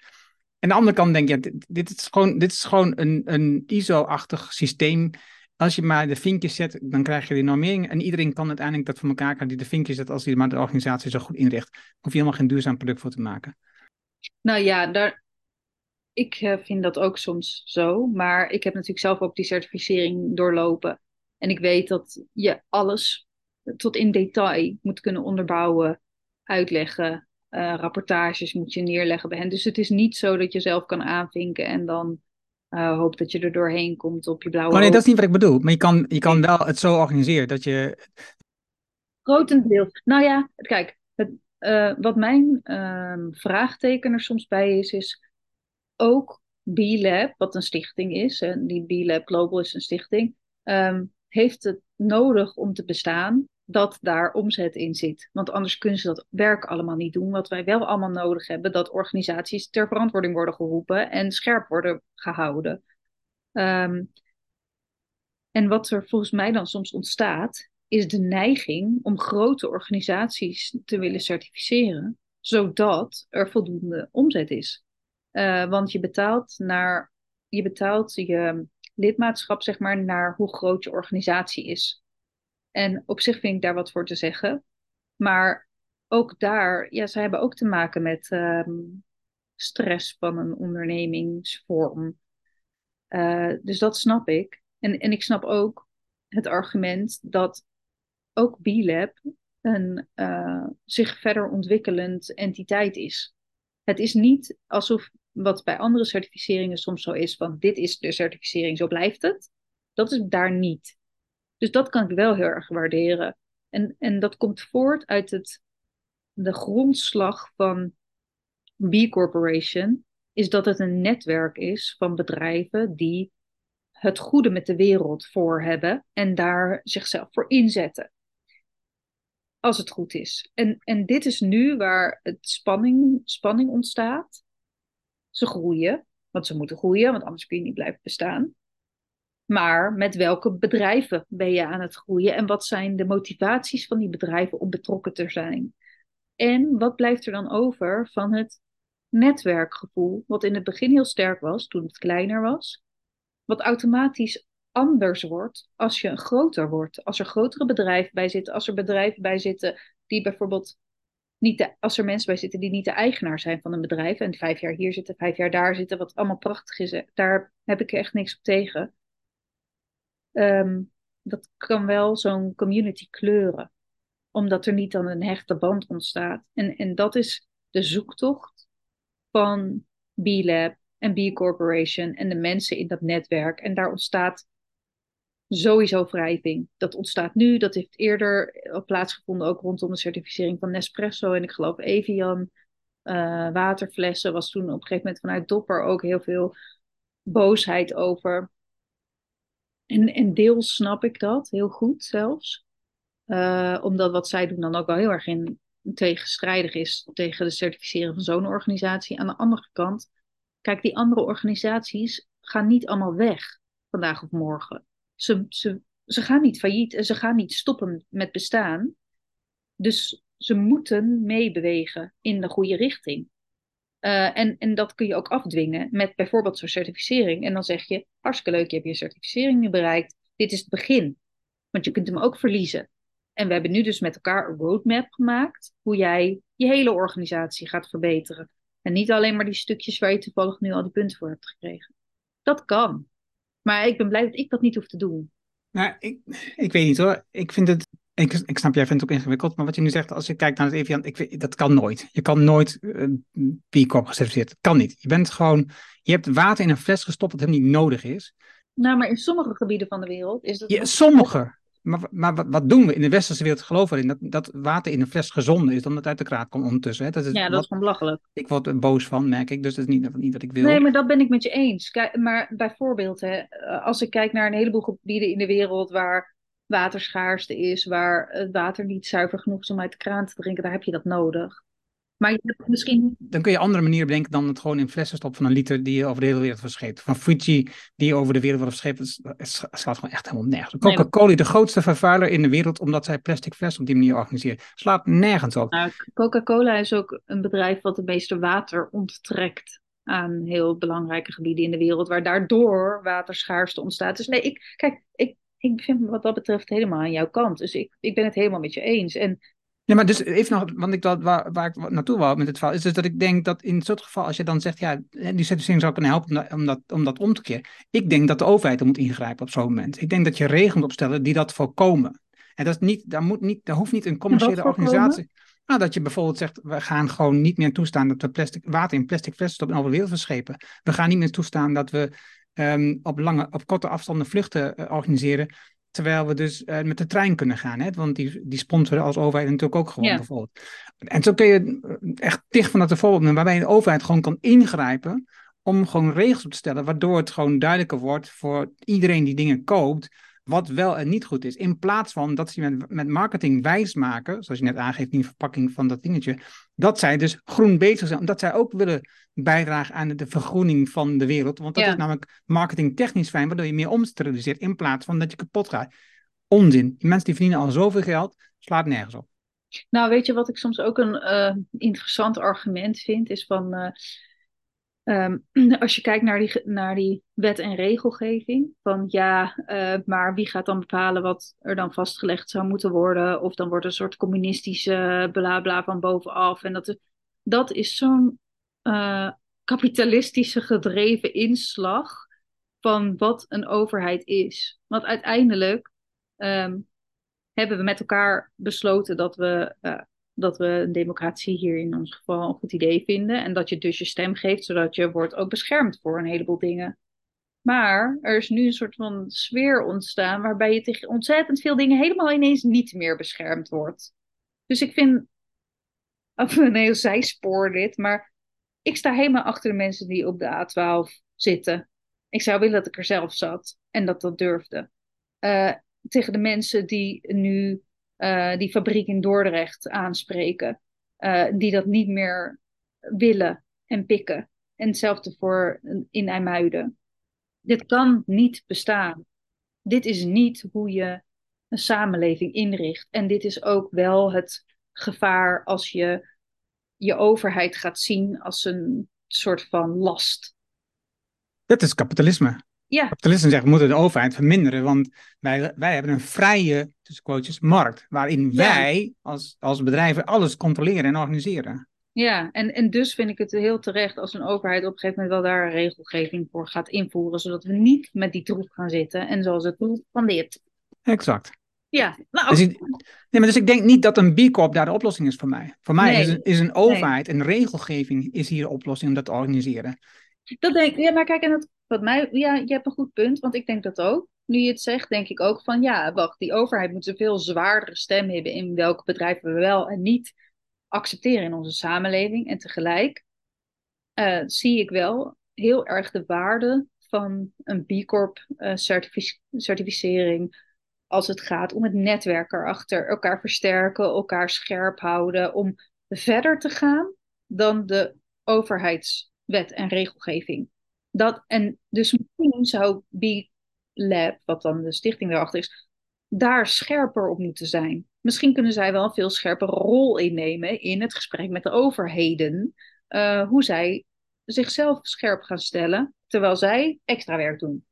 Aan de andere kant denk je, ja, dit, dit is gewoon, dit is gewoon een, een I S O-achtig systeem. Als je maar de vinkjes zet, dan krijg je die normering. En iedereen kan uiteindelijk dat voor elkaar krijgen. Die de vinkjes zet, als hij maar de organisatie zo goed inricht. Hoef je helemaal geen duurzaam product voor te maken. Nou ja, daar... ik uh, vind dat ook soms zo. Maar ik heb natuurlijk zelf ook die certificering doorlopen. En ik weet dat je alles tot in detail moet kunnen onderbouwen. Uitleggen. Uh, rapportages moet je neerleggen bij hen. Dus het is niet zo dat je zelf kan aanvinken en dan... Uh, hoop dat je er doorheen komt op je blauwe... Oh nee, ogen. Dat is niet wat ik bedoel. Maar je kan, je kan wel het zo organiseren dat je... Grotendeels. Nou ja, kijk. Het, uh, wat mijn uh, vraagteken er soms bij is, is ook B-Lab, wat een stichting is. Hè, die B-Lab Global is een stichting. Um, heeft het nodig om te bestaan dat daar omzet in zit. Want anders kunnen ze dat werk allemaal niet doen. Wat wij wel allemaal nodig hebben, dat organisaties ter verantwoording worden geroepen en scherp worden gehouden. Um, en wat er volgens mij dan soms ontstaat, is de neiging om grote organisaties te willen certificeren, zodat er voldoende omzet is. Uh, want je betaalt, naar, je betaalt je lidmaatschap, zeg maar, naar hoe groot je organisatie is. En op zich vind ik daar wat voor te zeggen. Maar ook daar, ja, ze hebben ook te maken met um, stress van een ondernemingsvorm. Uh, dus dat snap ik. En, en ik snap ook het argument dat ook B-Lab een uh, zich verder ontwikkelend entiteit is. Het is niet alsof wat bij andere certificeringen soms zo is, van dit is de certificering, zo blijft het. Dat is daar niet. Dus dat kan ik wel heel erg waarderen. En, en dat komt voort uit het, de grondslag van B Corporation. Is dat het een netwerk is van bedrijven die het goede met de wereld voor hebben. En daar zichzelf voor inzetten. Als het goed is. En, en dit is nu waar het spanning, spanning ontstaat. Ze groeien. Want ze moeten groeien. Want anders kun je niet blijven bestaan. Maar met welke bedrijven ben je aan het groeien? En wat zijn de motivaties van die bedrijven om betrokken te zijn? En wat blijft er dan over van het netwerkgevoel, wat in het begin heel sterk was, toen het kleiner was. Wat automatisch anders wordt als je groter wordt. Als er grotere bedrijven bij zitten, als er bedrijven bij zitten die bijvoorbeeld... Niet de, als er mensen bij zitten die niet de eigenaar zijn van een bedrijf. En vijf jaar hier zitten, vijf jaar daar zitten, wat allemaal prachtig is. Daar heb ik echt niks op tegen. Um, dat kan wel zo'n community kleuren. Omdat er niet dan een hechte band ontstaat. En, en dat is de zoektocht van B-Lab en B Corporation en de mensen in dat netwerk. En daar ontstaat sowieso wrijving. Dat ontstaat nu, dat heeft eerder plaatsgevonden, ook rondom de certificering van Nespresso. En ik geloof Evian, uh, waterflessen, was toen op een gegeven moment vanuit Dopper ook heel veel boosheid over. En, en deels snap ik dat, heel goed zelfs. Uh, omdat wat zij doen dan ook wel heel erg in tegenstrijdig is tegen de certificering van zo'n organisatie. Aan de andere kant, kijk, die andere organisaties gaan niet allemaal weg vandaag of morgen. Ze, ze, ze gaan niet failliet en ze gaan niet stoppen met bestaan. Dus ze moeten meebewegen in de goede richting. Uh, en, en dat kun je ook afdwingen met bijvoorbeeld zo'n certificering. En dan zeg je, hartstikke leuk, je hebt je certificering nu bereikt. Dit is het begin, want je kunt hem ook verliezen. En we hebben nu dus met elkaar een roadmap gemaakt hoe jij je hele organisatie gaat verbeteren. En niet alleen maar die stukjes waar je toevallig nu al die punten voor hebt gekregen. Dat kan. Maar ik ben blij dat ik dat niet hoef te doen. Nou, ik, ik weet niet hoor. Ik vind het... Ik, ik snap, jij vindt het ook ingewikkeld. Maar wat je nu zegt, als je kijkt naar het Evian, ik weet, dat kan nooit. Je kan nooit uh, B-Corp gecertificeerd. Dat kan niet. Je bent gewoon... Je hebt water in een fles gestopt dat helemaal niet nodig is. Nou, maar in sommige gebieden van de wereld is dat... Ja, sommige... Maar, maar wat doen we? In de westerse wereld geloven we in dat, dat water in een fles gezonder is dan dat uit de kraan komt ondertussen. Hè? Dat is, ja, dat wat, is belachelijk. Ik word er boos van, merk ik. Dus dat is niet, niet wat ik wil. Nee, maar dat ben ik met je eens. Kijk, maar bijvoorbeeld, hè, als ik kijk naar een heleboel gebieden in de wereld waar waterschaarste is, waar het water niet zuiver genoeg is om uit de kraan te drinken, daar heb je dat nodig. Maar je hebt misschien... Dan kun je andere manieren bedenken dan het gewoon in flessen stoppen van een liter die je over de hele wereld verscheept. Van Fuji die je over de wereld wordt verscheept, het slaat gewoon echt helemaal nergens. Coca-Cola, nee, maar... de grootste vervuiler in de wereld, omdat zij plastic flessen op die manier organiseren. Slaat nergens op. Nou, Coca-Cola is ook een bedrijf wat de meeste water onttrekt aan heel belangrijke gebieden in de wereld, waar daardoor waterschaarste ontstaat. Dus nee, ik, kijk, ik, ik bevind me wat dat betreft helemaal aan jouw kant. Dus ik, ik ben het helemaal met je eens. En... Ja, maar dus even nog, want ik dat, waar, waar ik naartoe wou met het verhaal, is dus dat ik denk dat in zo'n geval, als je dan zegt, ja, die certificering zou kunnen helpen om dat, om dat, om dat om te keren. Ik denk dat de overheid er moet ingrijpen op zo'n moment. Ik denk dat je regels moet opstellen die dat voorkomen. En dat is niet, daar, moet niet, daar hoeft niet een commerciële organisatie. Nou, dat je bijvoorbeeld zegt, we gaan gewoon niet meer toestaan dat we plastic, water in plastic flessen stoppen en over de wereld verschepen. We gaan niet meer toestaan dat we um, op, lange, op korte afstanden vluchten uh, organiseren. Terwijl we dus uh, met de trein kunnen gaan. Hè? Want die, die sponsoren als overheid natuurlijk ook gewoon, ja, bijvoorbeeld. En zo kun je echt dicht van dat voorbeeld nemen, waarbij de overheid gewoon kan ingrijpen om gewoon regels op te stellen, waardoor het gewoon duidelijker wordt voor iedereen die dingen koopt, wat wel en niet goed is. In plaats van dat ze met, met marketing wijsmaken, zoals je net aangeeft in de verpakking van dat dingetje, dat zij dus groen bezig zijn, omdat zij ook willen bijdragen aan de vergroening van de wereld. Want dat, ja, is namelijk marketingtechnisch fijn, waardoor je meer omzet realiseert in plaats van dat je kapot gaat. Onzin. Die mensen die verdienen al zoveel geld, slaat nergens op. Nou, weet je wat ik soms ook een uh, interessant argument vind, is van... Uh... Um, als je kijkt naar die, naar die wet en regelgeving, van ja, uh, maar wie gaat dan bepalen wat er dan vastgelegd zou moeten worden? Of dan wordt een soort communistische blabla van bovenaf. En dat, dat is zo'n uh, kapitalistische gedreven inslag van wat een overheid is. Want uiteindelijk um, hebben we met elkaar besloten dat we... Uh, dat we een democratie hier in ons geval een goed idee vinden. En dat je dus je stem geeft, zodat je wordt ook beschermd voor een heleboel dingen. Maar er is nu een soort van sfeer ontstaan, waarbij je tegen ontzettend veel dingen helemaal ineens niet meer beschermd wordt. Dus ik vind, of een heel zijspoor dit, maar ik sta helemaal achter de mensen die op de A twaalf zitten. Ik zou willen dat ik er zelf zat en dat dat durfde. Uh, tegen de mensen die nu... Uh, die fabriek in Dordrecht aanspreken, uh, die dat niet meer willen en pikken. En hetzelfde voor in IJmuiden. Dit kan niet bestaan. Dit is niet hoe je een samenleving inricht. En dit is ook wel het gevaar als je je overheid gaat zien als een soort van last. Dat is kapitalisme. Ja. Kapitalisten zeggen, we moeten de overheid verminderen, want wij, wij hebben een vrije, tussen quotes, markt, waarin wij, ja, als, als bedrijven alles controleren en organiseren. Ja, en, en dus vind ik het heel terecht als een overheid op een gegeven moment wel daar een regelgeving voor gaat invoeren, zodat we niet met die troep gaan zitten en zoals het doet van dit. Exact. Ja, nou, dus, ik, nee, maar dus ik denk niet dat een B-corp daar de oplossing is voor mij. Voor mij nee, is, een, is een overheid nee. en regelgeving is hier de oplossing om dat te organiseren. Dat denk ik, ja, maar kijk, en dat, wat mij, ja, je hebt een goed punt, want ik denk dat ook. Nu je het zegt, denk ik ook van, ja, wacht, die overheid moet een veel zwaardere stem hebben in welke bedrijven we wel en niet accepteren in onze samenleving. En tegelijk uh, zie ik wel heel erg de waarde van een B-corp uh, certific- certificering... als het gaat om het netwerk erachter, elkaar versterken, elkaar scherp houden... om verder te gaan dan de overheidswet en regelgeving. Dat, en dus misschien zou B-Lab, wat dan de stichting daarachter is... daar scherper op moeten zijn. Misschien kunnen zij wel een veel scherpere rol innemen... in het gesprek met de overheden. Uh, hoe zij zichzelf scherp gaan stellen, terwijl zij extra werk doen.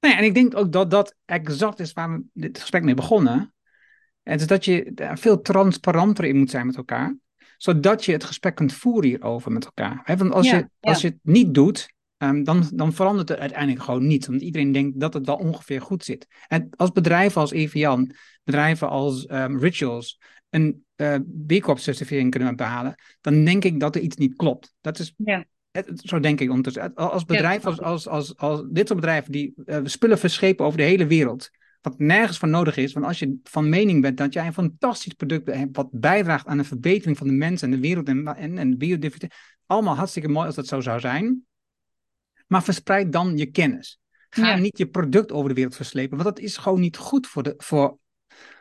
Nou ja, en ik denk ook dat dat exact is waar we dit gesprek mee begonnen. En dus dat je daar veel transparanter in moet zijn met elkaar. Zodat je het gesprek kunt voeren hierover met elkaar. He, want als, ja, je, ja. als je het niet doet, um, dan, dan verandert het uiteindelijk gewoon niets. Want iedereen denkt dat het wel ongeveer goed zit. En als bedrijven als Evian, bedrijven als um, Rituals, een uh, B-Corp-certificering kunnen behalen. Dan denk ik dat er iets niet klopt. Dat is... Ja. Zo denk ik ondertussen. Als bedrijf, als, als, als, als dit soort bedrijven die uh, spullen verschepen over de hele wereld, wat nergens van nodig is, want als je van mening bent dat jij een fantastisch product hebt wat bijdraagt aan de verbetering van de mensen en de wereld en, en, en de biodiversiteit, allemaal hartstikke mooi als dat zo zou zijn. Maar verspreid dan je kennis. Ga ja. niet je product over de wereld verslepen, want dat is gewoon niet goed voor de... Voor,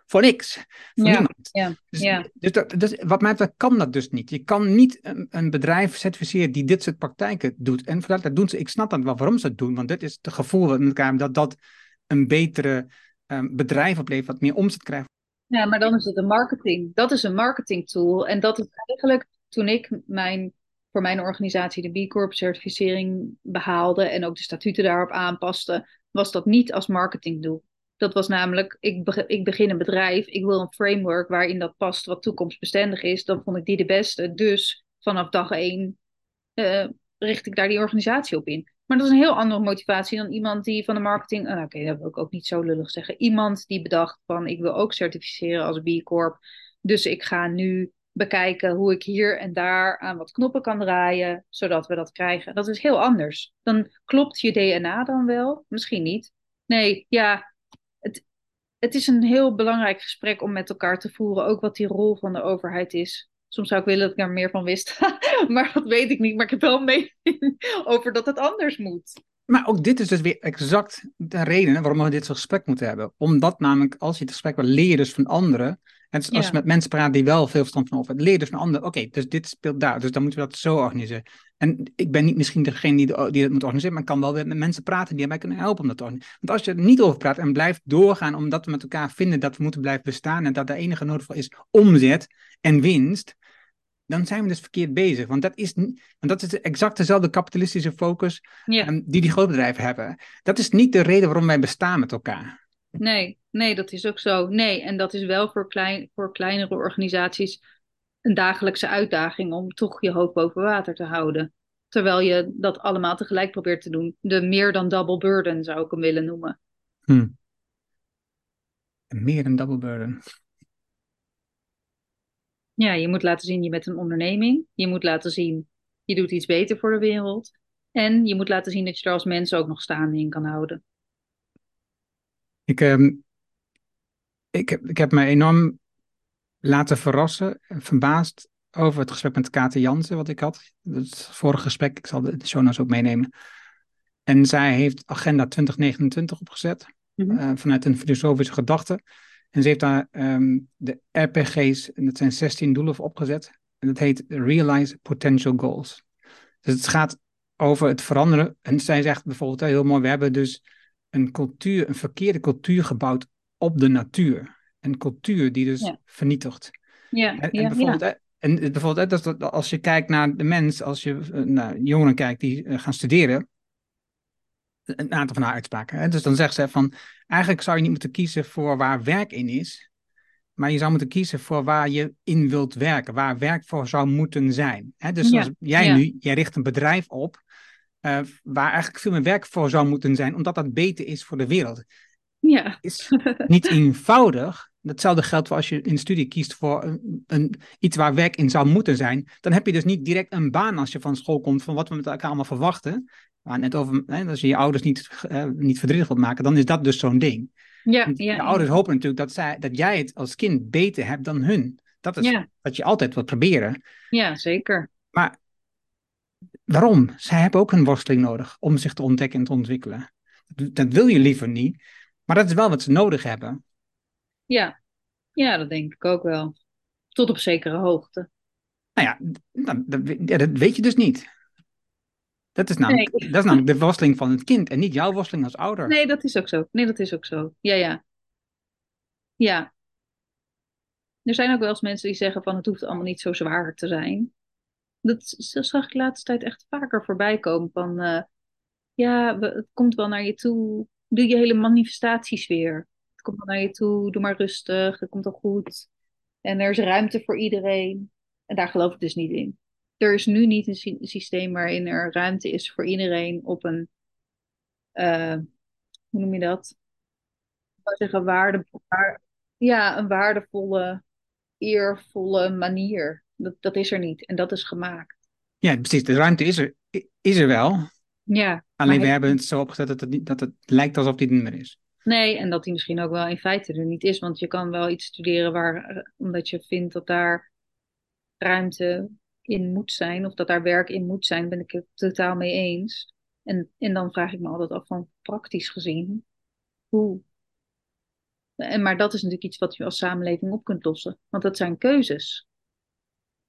Voor niks. Voor ja, niemand. Ja, dus, ja. Dus, dat, dus wat mij betreft kan dat dus niet. Je kan niet een, een bedrijf certificeren die dit soort praktijken doet. En dat, dat doen ze. Ik snap dan wel waarom ze dat doen. Want dit is het gevoel met elkaar dat dat een betere um, bedrijf oplevert. Wat meer omzet krijgt. Ja, maar dan is het een marketing. Dat is een marketing tool. En dat is eigenlijk toen ik mijn, voor mijn organisatie de B Corp certificering behaalde. En ook de statuten daarop aanpaste. Was dat niet als marketingdoel. Dat was namelijk, ik, be- ik begin een bedrijf, ik wil een framework waarin dat past wat toekomstbestendig is. Dan vond ik die de beste. Dus vanaf dag één uh, richt ik daar die organisatie op in. Maar dat is een heel andere motivatie dan iemand die van de marketing... Uh, Oké, okay, dat wil ik ook niet zo lullig zeggen. Iemand die bedacht van, ik wil ook certificeren als B Corp. Dus ik ga nu bekijken hoe ik hier en daar aan wat knoppen kan draaien, zodat we dat krijgen. Dat is heel anders. Dan klopt je D N A dan wel? Misschien niet. Nee, ja... Het is een heel belangrijk gesprek om met elkaar te voeren. Ook wat die rol van de overheid is. Soms zou ik willen dat ik daar meer van wist. Maar dat weet ik niet. Maar ik heb wel mee over dat het anders moet. Maar ook dit is dus weer exact de reden waarom we dit soort gesprek moeten hebben. Omdat namelijk als je het gesprek wil, leer je dus van anderen. En als ja. je met mensen praat die wel veel verstand van over hebben. Leer je dus van anderen. Oké, okay, dus dit speelt daar. Dus dan moeten we dat zo organiseren. En ik ben niet misschien degene die, de, die dat moet organiseren. Maar ik kan wel weer met mensen praten die mij kunnen helpen om dat te organiseren. Want als je er niet over praat en blijft doorgaan. Omdat we met elkaar vinden dat we moeten blijven bestaan. En dat de enige nodig voor is omzet en winst. Dan zijn we dus verkeerd bezig. Want dat is, want dat is exact dezelfde kapitalistische focus ja. um, die die grootbedrijven hebben. Dat is niet de reden waarom wij bestaan met elkaar. Nee, nee, dat is ook zo. Nee, en dat is wel voor, klein, voor kleinere organisaties een dagelijkse uitdaging om toch je hoofd boven water te houden. Terwijl je dat allemaal tegelijk probeert te doen. De meer dan double burden zou ik hem willen noemen. Hm. Meer dan double burden. Ja, je moet laten zien je bent een onderneming. Je moet laten zien je doet iets beter voor de wereld. En je moet laten zien dat je er als mens ook nog staande in kan houden. Ik, um, ik, ik heb me enorm laten verrassen en verbaasd over het gesprek met Kate Jansen wat ik had. Het vorige gesprek, ik zal de show notes ook meenemen. En zij heeft Agenda twintig negenentwintig opgezet mm-hmm. uh, vanuit een filosofische gedachte. En ze heeft daar um, de R P G's, en dat zijn zestien doelen voor opgezet. En dat heet Realize Potential Goals. Dus het gaat over het veranderen. En zij zegt bijvoorbeeld heel mooi, we hebben dus een cultuur, een verkeerde cultuur gebouwd op de natuur. Een cultuur die dus ja. vernietigt. Ja, en, en ja, bijvoorbeeld, ja. en bijvoorbeeld dat, dat als je kijkt naar de mens, als je naar jongeren kijkt die uh, gaan studeren, een aantal van haar uitspraken. Hè? Dus dan zegt ze van, eigenlijk zou je niet moeten kiezen voor waar werk in is, maar je zou moeten kiezen voor waar je in wilt werken, waar werk voor zou moeten zijn. Hè? Dus ja. als jij ja. nu, jij richt een bedrijf op, Uh, waar eigenlijk veel meer werk voor zou moeten zijn, omdat dat beter is voor de wereld. Ja. Is niet eenvoudig, Datzelfde geldt voor als je een studie kiest voor een, een, iets waar werk in zou moeten zijn. Dan heb je dus niet direct een baan als je van school komt van wat we met elkaar allemaal verwachten. Maar net over, hè, als je je ouders niet, eh, niet verdrietig wilt maken, dan is dat dus zo'n ding. Ja, ja, ja. Je ouders hopen natuurlijk dat, zij, dat jij het als kind beter hebt dan hun. Dat is ja. wat je altijd wilt proberen. Ja, zeker. Maar waarom? Zij hebben ook een worsteling nodig om zich te ontdekken en te ontwikkelen. Dat wil je liever niet, maar dat is wel wat ze nodig hebben. Ja, ja, dat denk ik ook wel. Tot op zekere hoogte. Nou ja, dat, dat, dat weet je dus niet. Dat is, namelijk, nee. dat is namelijk de worsteling van het kind en niet jouw worsteling als ouder. Nee, dat is ook zo. Nee, dat is ook zo. Ja, ja. Ja. Er zijn ook wel eens mensen die zeggen van het hoeft allemaal niet zo zwaar te zijn. Dat, dat zag ik de laatste tijd echt vaker voorbij komen van... Uh, ja, het komt wel naar je toe. Doe je hele manifestaties weer. Het komt wel naar je toe. Doe maar rustig. Het komt al goed. En er is ruimte voor iedereen. En daar geloof ik dus niet in. Er is nu niet een sy- systeem waarin er ruimte is voor iedereen op een... Uh, hoe noem je dat? Ik zou zeggen waardevolle... Waar, ja, een waardevolle, eervolle manier. Dat, dat is er niet. En dat is gemaakt. Ja, precies. De ruimte is er, is er wel... Ja, alleen we hij... hebben het zo opgezet dat het, niet, dat het lijkt alsof die niet meer is. Nee, en dat die misschien ook wel in feite er niet is. Want je kan wel iets studeren waar, omdat je vindt dat daar ruimte in moet zijn. Of dat daar werk in moet zijn. Ben ik het totaal mee eens. En, en dan vraag ik me altijd af van praktisch gezien. Hoe? En, maar dat is natuurlijk iets wat je als samenleving op kunt lossen. Want dat zijn keuzes.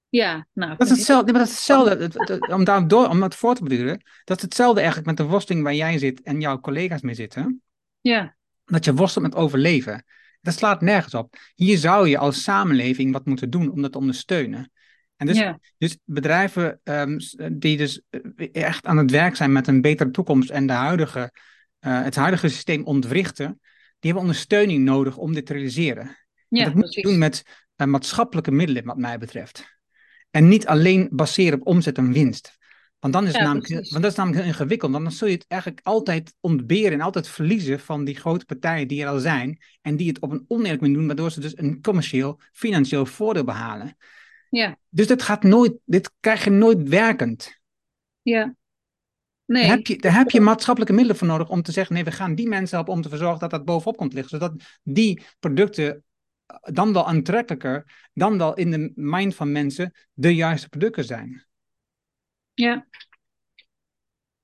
Ja, nou... Dat is hetzelfde, dat is hetzelfde het, het, het, om, daar door, om dat voor te beduren, dat is hetzelfde eigenlijk met de worsteling waar jij zit en jouw collega's mee zitten. Ja. Dat je worstelt met overleven. Dat slaat nergens op. Hier zou je als samenleving wat moeten doen om dat te ondersteunen. En dus, ja. dus bedrijven um, die dus echt aan het werk zijn met een betere toekomst en de huidige, uh, het huidige systeem ontwrichten, die hebben ondersteuning nodig om dit te realiseren. Ja, dat moet je doen met uh, maatschappelijke middelen, wat mij betreft. En niet alleen baseren op omzet en winst. Want, dan is ja, namelijk, want dat is namelijk heel ingewikkeld. Want dan zul je het eigenlijk altijd ontberen en altijd verliezen van die grote partijen die er al zijn. En die het op een oneerlijke manier doen, waardoor ze dus een commercieel, financieel voordeel behalen. Ja. Dus dit, gaat nooit, dit krijg je nooit werkend. Ja. Nee. Daar heb je, daar heb je maatschappelijke middelen voor nodig om te zeggen, nee, we gaan die mensen helpen om te verzorgen dat dat bovenop komt liggen. Zodat die producten... dan wel aantrekkelijker, dan wel in de mind van mensen de juiste producten zijn. Ja.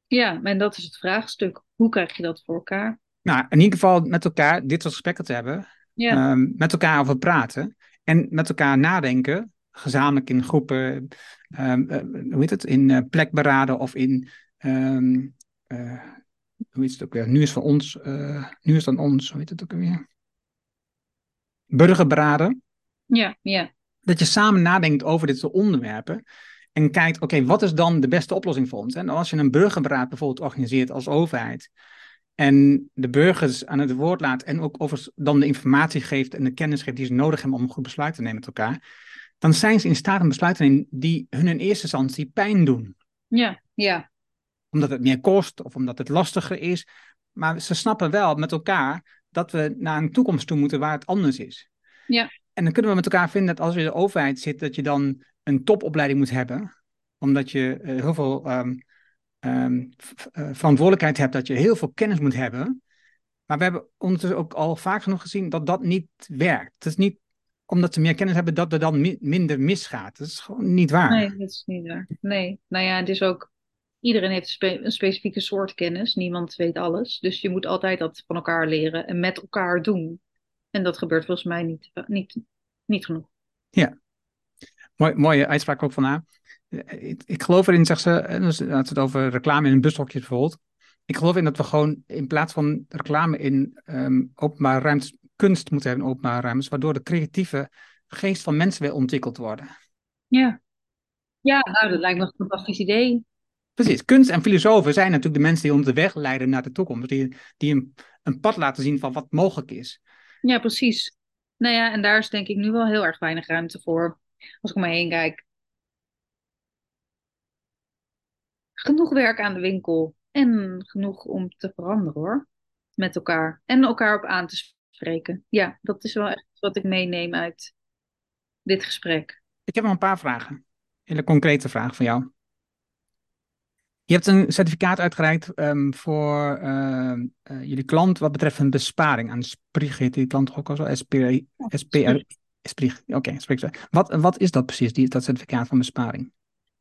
Ja, en dat is het vraagstuk. Hoe krijg je dat voor elkaar? Nou, in ieder geval met elkaar dit soort gesprekken te hebben. Ja. Um, met elkaar over praten. En met elkaar nadenken. Gezamenlijk in groepen. Um, uh, hoe heet het? In uh, plekberaden of in... Um, uh, hoe heet het ook weer? Nu is van ons. Uh, nu is dan ons. Hoe heet het ook weer? Burgerberaden. Ja, ja. Dat je samen nadenkt over dit soort onderwerpen. En kijkt, oké, okay, wat is dan de beste oplossing voor ons? En als je een burgerberaad bijvoorbeeld organiseert als overheid. En de burgers aan het woord laat. En ook overigens dan de informatie geeft en de kennis geeft die ze nodig hebben om een goed besluit te nemen met elkaar. Dan zijn ze in staat een besluit te nemen die hun in eerste instantie pijn doen. Ja, ja. Omdat het meer kost of omdat het lastiger is. Maar ze snappen wel met elkaar... dat we naar een toekomst toe moeten waar het anders is. Ja. En dan kunnen we met elkaar vinden dat als je in de overheid zit... dat je dan een topopleiding moet hebben. Omdat je uh, heel veel um, um, f- uh, verantwoordelijkheid hebt... dat je heel veel kennis moet hebben. Maar we hebben ondertussen ook al vaak genoeg gezien... dat dat niet werkt. Het is niet omdat ze meer kennis hebben... dat er dan mi- minder misgaat. Dat is gewoon niet waar. Nee, dat is niet waar. Nee, nou ja, het is ook... Iedereen heeft spe- een specifieke soort kennis. Niemand weet alles. Dus je moet altijd dat van elkaar leren en met elkaar doen. En dat gebeurt volgens mij niet, niet, niet genoeg. Ja. Mooi, mooie uitspraak ook van haar. Ik, ik geloof erin, zegt ze, dus had het over reclame in een bushokje bijvoorbeeld. Ik geloof in dat we gewoon in plaats van reclame in um, openbare ruimtes... kunst moeten hebben in openbare ruimtes... waardoor de creatieve geest van mensen weer ontwikkeld worden. Ja. Ja, nou, dat lijkt me een fantastisch idee. Precies, kunst en filosofen zijn natuurlijk de mensen die ons de weg leiden naar de toekomst. Die, die een, een pad laten zien van wat mogelijk is. Ja, precies. Nou ja, en daar is denk ik nu wel heel erg weinig ruimte voor. Als ik om me heen kijk. Genoeg werk aan de winkel. En genoeg om te veranderen hoor. Met elkaar. En elkaar op aan te spreken. Ja, dat is wel echt wat ik meeneem uit dit gesprek. Ik heb nog een paar vragen. Hele concrete vraag van jou. Je hebt een certificaat uitgereikt um, voor uh, uh, jullie klant wat betreft een besparing aan SPRIG. Heet die klant toch ook al zo? SPRIG. SPRIG. Oké, SPRIG. Wat, wat is dat precies, die, dat certificaat van besparing?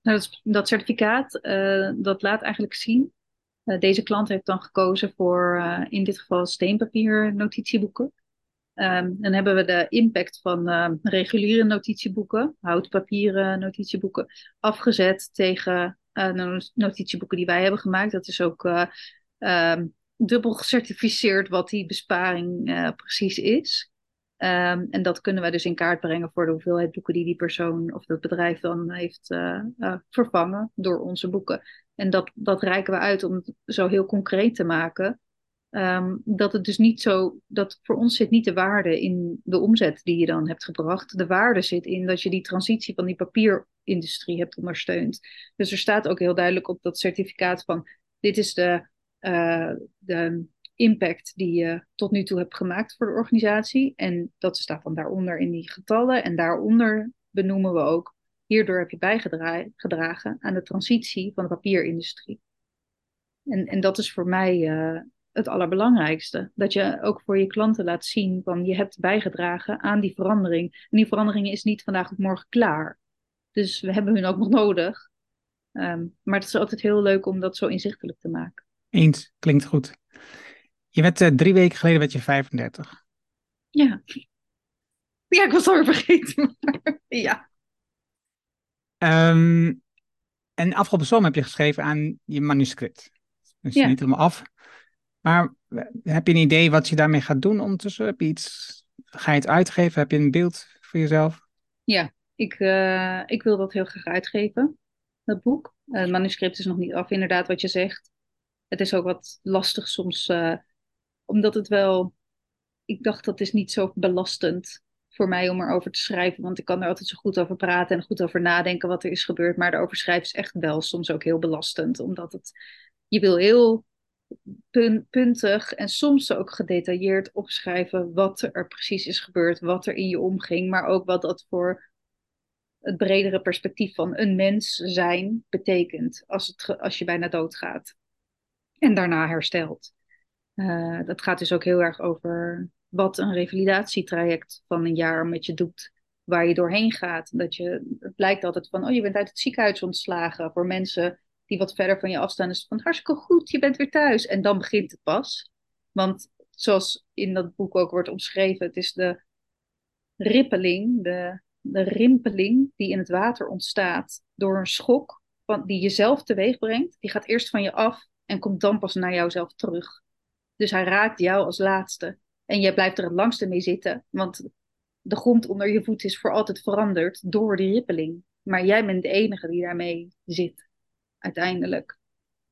Nou, dat, dat certificaat, uh, dat laat eigenlijk zien. Uh, deze klant heeft dan gekozen voor uh, in dit geval steenpapier notitieboeken. Um, dan hebben we de impact van uh, reguliere notitieboeken, houtpapieren notitieboeken, afgezet tegen uh, notitieboeken die wij hebben gemaakt. Dat is ook uh, um, dubbel gecertificeerd wat die besparing uh, precies is. Um, en dat kunnen wij dus in kaart brengen voor de hoeveelheid boeken die die persoon of dat bedrijf dan heeft uh, uh, vervangen door onze boeken. En dat, dat reiken we uit om het zo heel concreet te maken. Um, dat het dus niet zo, dat voor ons zit niet de waarde in de omzet die je dan hebt gebracht. De waarde zit in dat je die transitie van die papierindustrie hebt ondersteund. Dus er staat ook heel duidelijk op dat certificaat van dit is de, uh, de impact die je tot nu toe hebt gemaakt voor de organisatie. En dat staat dan daaronder in die getallen. En daaronder benoemen we ook, hierdoor heb je bijgedragen aan de transitie van de papierindustrie. En, en dat is voor mij uh, het allerbelangrijkste. Dat je ook voor je klanten laat zien van je hebt bijgedragen aan die verandering. En die verandering is niet vandaag of morgen klaar. Dus we hebben hun ook nog nodig. Um, maar het is altijd heel leuk om dat zo inzichtelijk te maken. Eens, klinkt goed. Je werd uh, drie weken geleden werd je vijfendertig. Ja. Ja, ik was het alweer vergeten. Maar ja. Um, en afgelopen zomer heb je geschreven aan je manuscript. Dus ja. Niet helemaal af. Maar heb je een idee wat je daarmee gaat doen ondertussen? Heb je iets, ga je het uitgeven? Heb je een beeld voor jezelf? Ja, ik, uh, ik wil dat heel graag uitgeven, dat boek. Uh, het manuscript is nog niet af, inderdaad wat je zegt. Het is ook wat lastig soms, uh, omdat het wel... Ik dacht dat is niet zo belastend voor mij om erover te schrijven, want ik kan er altijd zo goed over praten en goed over nadenken wat er is gebeurd, maar erover schrijven is echt wel soms ook heel belastend, omdat het, je wil heel pun- puntig en soms ook gedetailleerd opschrijven wat er precies is gebeurd, wat er in je omging, maar ook wat dat voor het bredere perspectief van een mens zijn betekent als, het ge- als je bijna doodgaat en daarna herstelt. Uh, dat gaat dus ook heel erg over wat een revalidatietraject van een jaar met je doet, waar je doorheen gaat. Dat je, het lijkt altijd van, oh, je bent uit het ziekenhuis ontslagen. Voor mensen die wat verder van je afstaan is van, hartstikke goed, je bent weer thuis. En dan begint het pas. Want zoals in dat boek ook wordt omschreven, het is de rippeling, de, de rimpeling die in het water ontstaat door een schok van, die jezelf teweeg brengt. Die gaat eerst van je af en komt dan pas naar jouzelf terug. Dus hij raakt jou als laatste. En jij blijft er het langste mee zitten. Want de grond onder je voet is voor altijd veranderd door die rippeling. Maar jij bent de enige die daarmee zit. Uiteindelijk.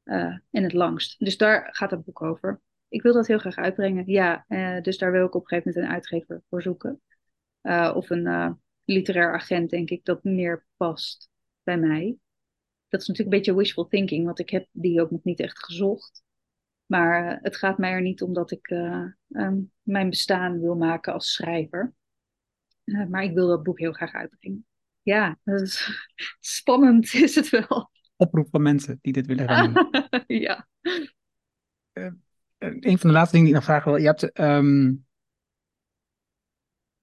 Uh, en het langst. Dus daar gaat het boek over. Ik wil dat heel graag uitbrengen. Ja, uh, dus daar wil ik op een gegeven moment een uitgever voor zoeken. Uh, of een uh, literair agent, denk ik, dat meer past bij mij. Dat is natuurlijk een beetje wishful thinking. Want ik heb die ook nog niet echt gezocht. Maar het gaat mij er niet om dat ik uh, um, mijn bestaan wil maken als schrijver. Uh, maar ik wil dat boek heel graag uitbrengen. Ja, dat is, spannend is het wel. Oproep van mensen die dit willen gaan doen. Ja. Uh, een van de laatste dingen die ik nog vraag wil. Je hebt, um,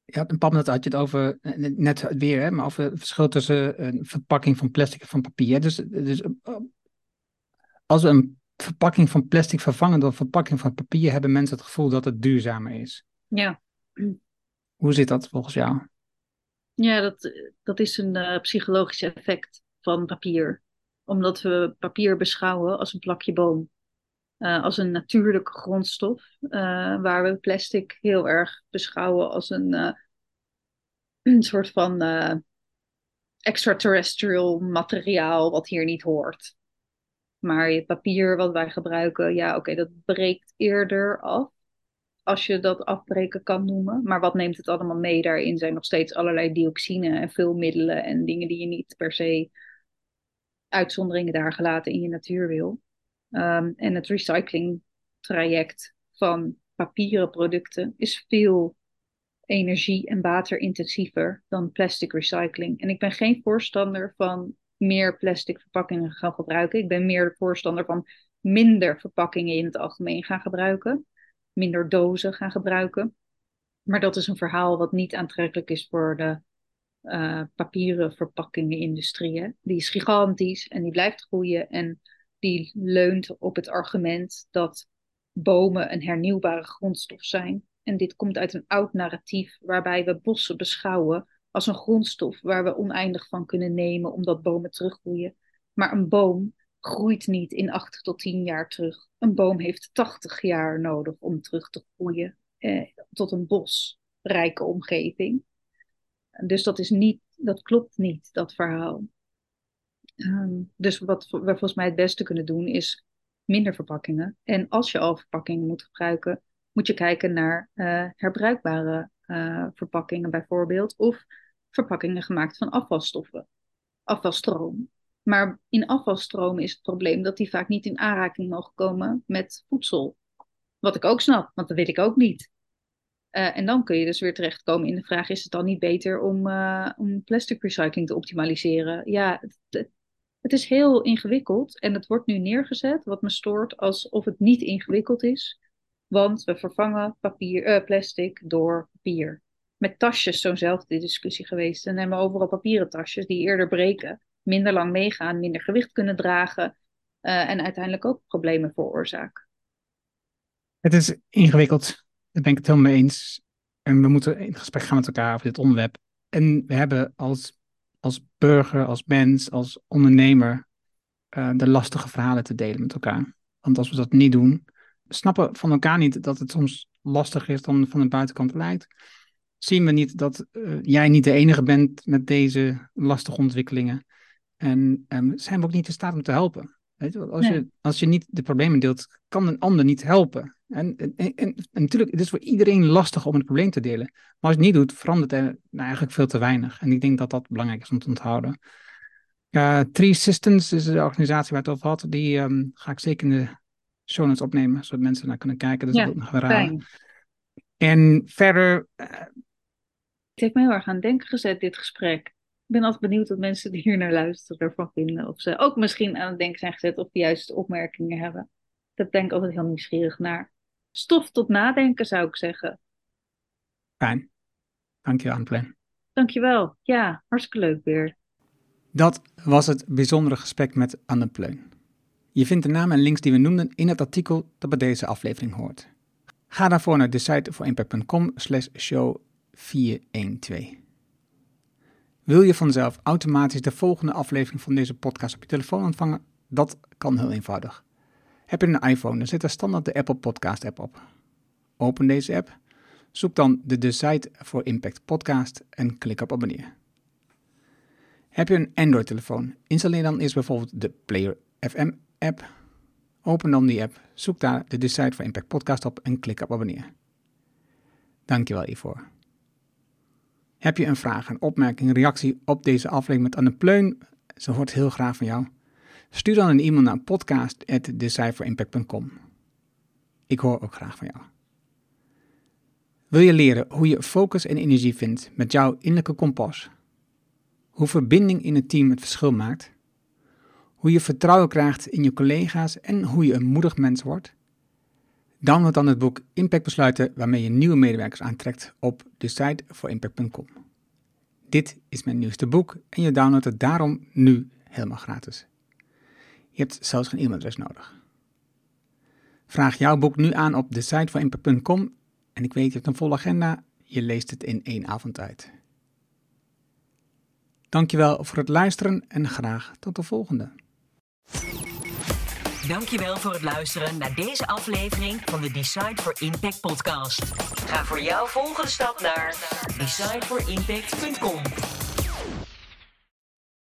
je had een pamnet, had je het over, net weer, hè, maar over het verschil tussen een verpakking van plastic en van papier. Hè? Dus, dus uh, als we een verpakking van plastic vervangen door verpakking van papier, hebben mensen het gevoel dat het duurzamer is. Ja. Hoe zit dat volgens jou? Ja, dat, dat is een uh, psychologisch effect van papier. Omdat we papier beschouwen als een plakje boom. Uh, als een natuurlijke grondstof. Uh, waar we plastic heel erg beschouwen als een, uh, een soort van uh, extraterrestrial materiaal wat hier niet hoort. Maar het papier wat wij gebruiken, ja oké, okay, dat breekt eerder af. Als je dat afbreken kan noemen. Maar wat neemt het allemaal mee daarin? Zijn nog steeds allerlei dioxine en vulmiddelen en dingen die je niet per se uitzonderingen daar gelaten in je natuur wil. Um, en het recyclingtraject van papieren producten is veel energie- en waterintensiever dan plastic recycling. En ik ben geen voorstander van meer plastic verpakkingen gaan gebruiken. Ik ben meer voorstander van minder verpakkingen in het algemeen gaan gebruiken. Minder dozen gaan gebruiken. Maar dat is een verhaal wat niet aantrekkelijk is voor de uh, papieren verpakkingen-industrie. Hè? Die is gigantisch en die blijft groeien. En die leunt op het argument dat bomen een hernieuwbare grondstof zijn. En dit komt uit een oud narratief waarbij we bossen beschouwen als een grondstof waar we oneindig van kunnen nemen omdat bomen teruggroeien. Maar een boom groeit niet in acht tot tien jaar terug. Een boom heeft tachtig jaar nodig om terug te groeien eh, tot een bosrijke omgeving. Dus dat is niet, dat klopt niet, dat verhaal. Um, dus wat we volgens mij het beste kunnen doen is minder verpakkingen. En als je al verpakkingen moet gebruiken, moet je kijken naar uh, herbruikbare uh, verpakkingen bijvoorbeeld. Of verpakkingen gemaakt van afvalstoffen, afvalstroom. Maar in afvalstroom is het probleem dat die vaak niet in aanraking mogen komen met voedsel. Wat ik ook snap, want dat weet ik ook niet. Uh, en dan kun je dus weer terechtkomen in de vraag, is het dan niet beter om, uh, om plastic recycling te optimaliseren? Ja, het, het, het is heel ingewikkeld en het wordt nu neergezet, wat me stoort, alsof het niet ingewikkeld is. Want we vervangen papier, uh, plastic door papier. Met tasjes, zo'nzelfde discussie geweest. En dan hebben we overal papieren tasjes die eerder breken, minder lang meegaan, minder gewicht kunnen dragen uh, en uiteindelijk ook problemen veroorzaken. Het is ingewikkeld. Daar ben ik het helemaal mee eens. En we moeten in gesprek gaan met elkaar over dit onderwerp. En we hebben als, als burger, als mens, als ondernemer uh, de lastige verhalen te delen met elkaar. Want als we dat niet doen, snappen van elkaar niet dat het soms lastiger is dan van de buitenkant lijkt. Zien we niet dat uh, jij niet de enige bent met deze lastige ontwikkelingen. En um, zijn we ook niet in staat om te helpen. Weet je, als, nee. je, als je niet de problemen deelt, kan een ander niet helpen. En, en, en, en natuurlijk, het is voor iedereen lastig om een probleem te delen. Maar als je het niet doet, verandert er nou eigenlijk veel te weinig. En ik denk dat dat belangrijk is om te onthouden. Uh, Three Systems is de organisatie waar het over had. Die um, ga ik zeker in de show notes opnemen, zodat mensen naar kunnen kijken. Dus ja, dat is nog raar. En verder... Uh... Het heeft me heel erg aan het denken gezet, dit gesprek. Ik ben altijd benieuwd wat mensen die hier naar luisteren ervan vinden. Of ze ook misschien aan het denken zijn gezet of de juiste opmerkingen hebben. Daar ben ik altijd heel nieuwsgierig naar. Stof tot nadenken, zou ik zeggen. Fijn. Dank je, Anne Pleun. Dank je wel. Ja, hartstikke leuk weer. Dat was het bijzondere gesprek met Anne Pleun. Je vindt de namen en links die we noemden in het artikel dat bij deze aflevering hoort. Ga daarvoor naar decideforimpact.com slash show 412. Wil je vanzelf automatisch de volgende aflevering van deze podcast op je telefoon ontvangen? Dat kan heel eenvoudig. Heb je een iPhone, dan zit er standaard de Apple Podcast app op. Open deze app, zoek dan de Decide for Impact podcast en klik op abonneer. Heb je een Android telefoon, installeer dan eerst bijvoorbeeld de Player F M app. Open dan die app, zoek daar de Decide for Impact podcast op en klik op abonneer. Dankjewel hiervoor. Heb je een vraag, een opmerking, een reactie op deze aflevering met Anne Pleun? Ze hoort heel graag van jou. Stuur dan een e-mail naar podcast at decideforimpact dot com. Ik hoor ook graag van jou. Wil je leren hoe je focus en energie vindt met jouw innerlijke kompas? Hoe verbinding in het team het verschil maakt? Hoe je vertrouwen krijgt in je collega's en hoe je een moedig mens wordt? Download dan het boek Impact Besluiten, waarmee je nieuwe medewerkers aantrekt op decideforimpact dot com. Dit is mijn nieuwste boek en je downloadt het daarom nu helemaal gratis. Je hebt zelfs geen e-mailadres nodig. Vraag jouw boek nu aan op decideforimpact dot com en ik weet, je hebt een volle agenda, je leest het in één avond uit. Dankjewel voor het luisteren en graag tot de volgende. Dankjewel voor het luisteren naar deze aflevering van de Decide for Impact podcast. Ga voor jouw volgende stap naar decideforimpact dot com.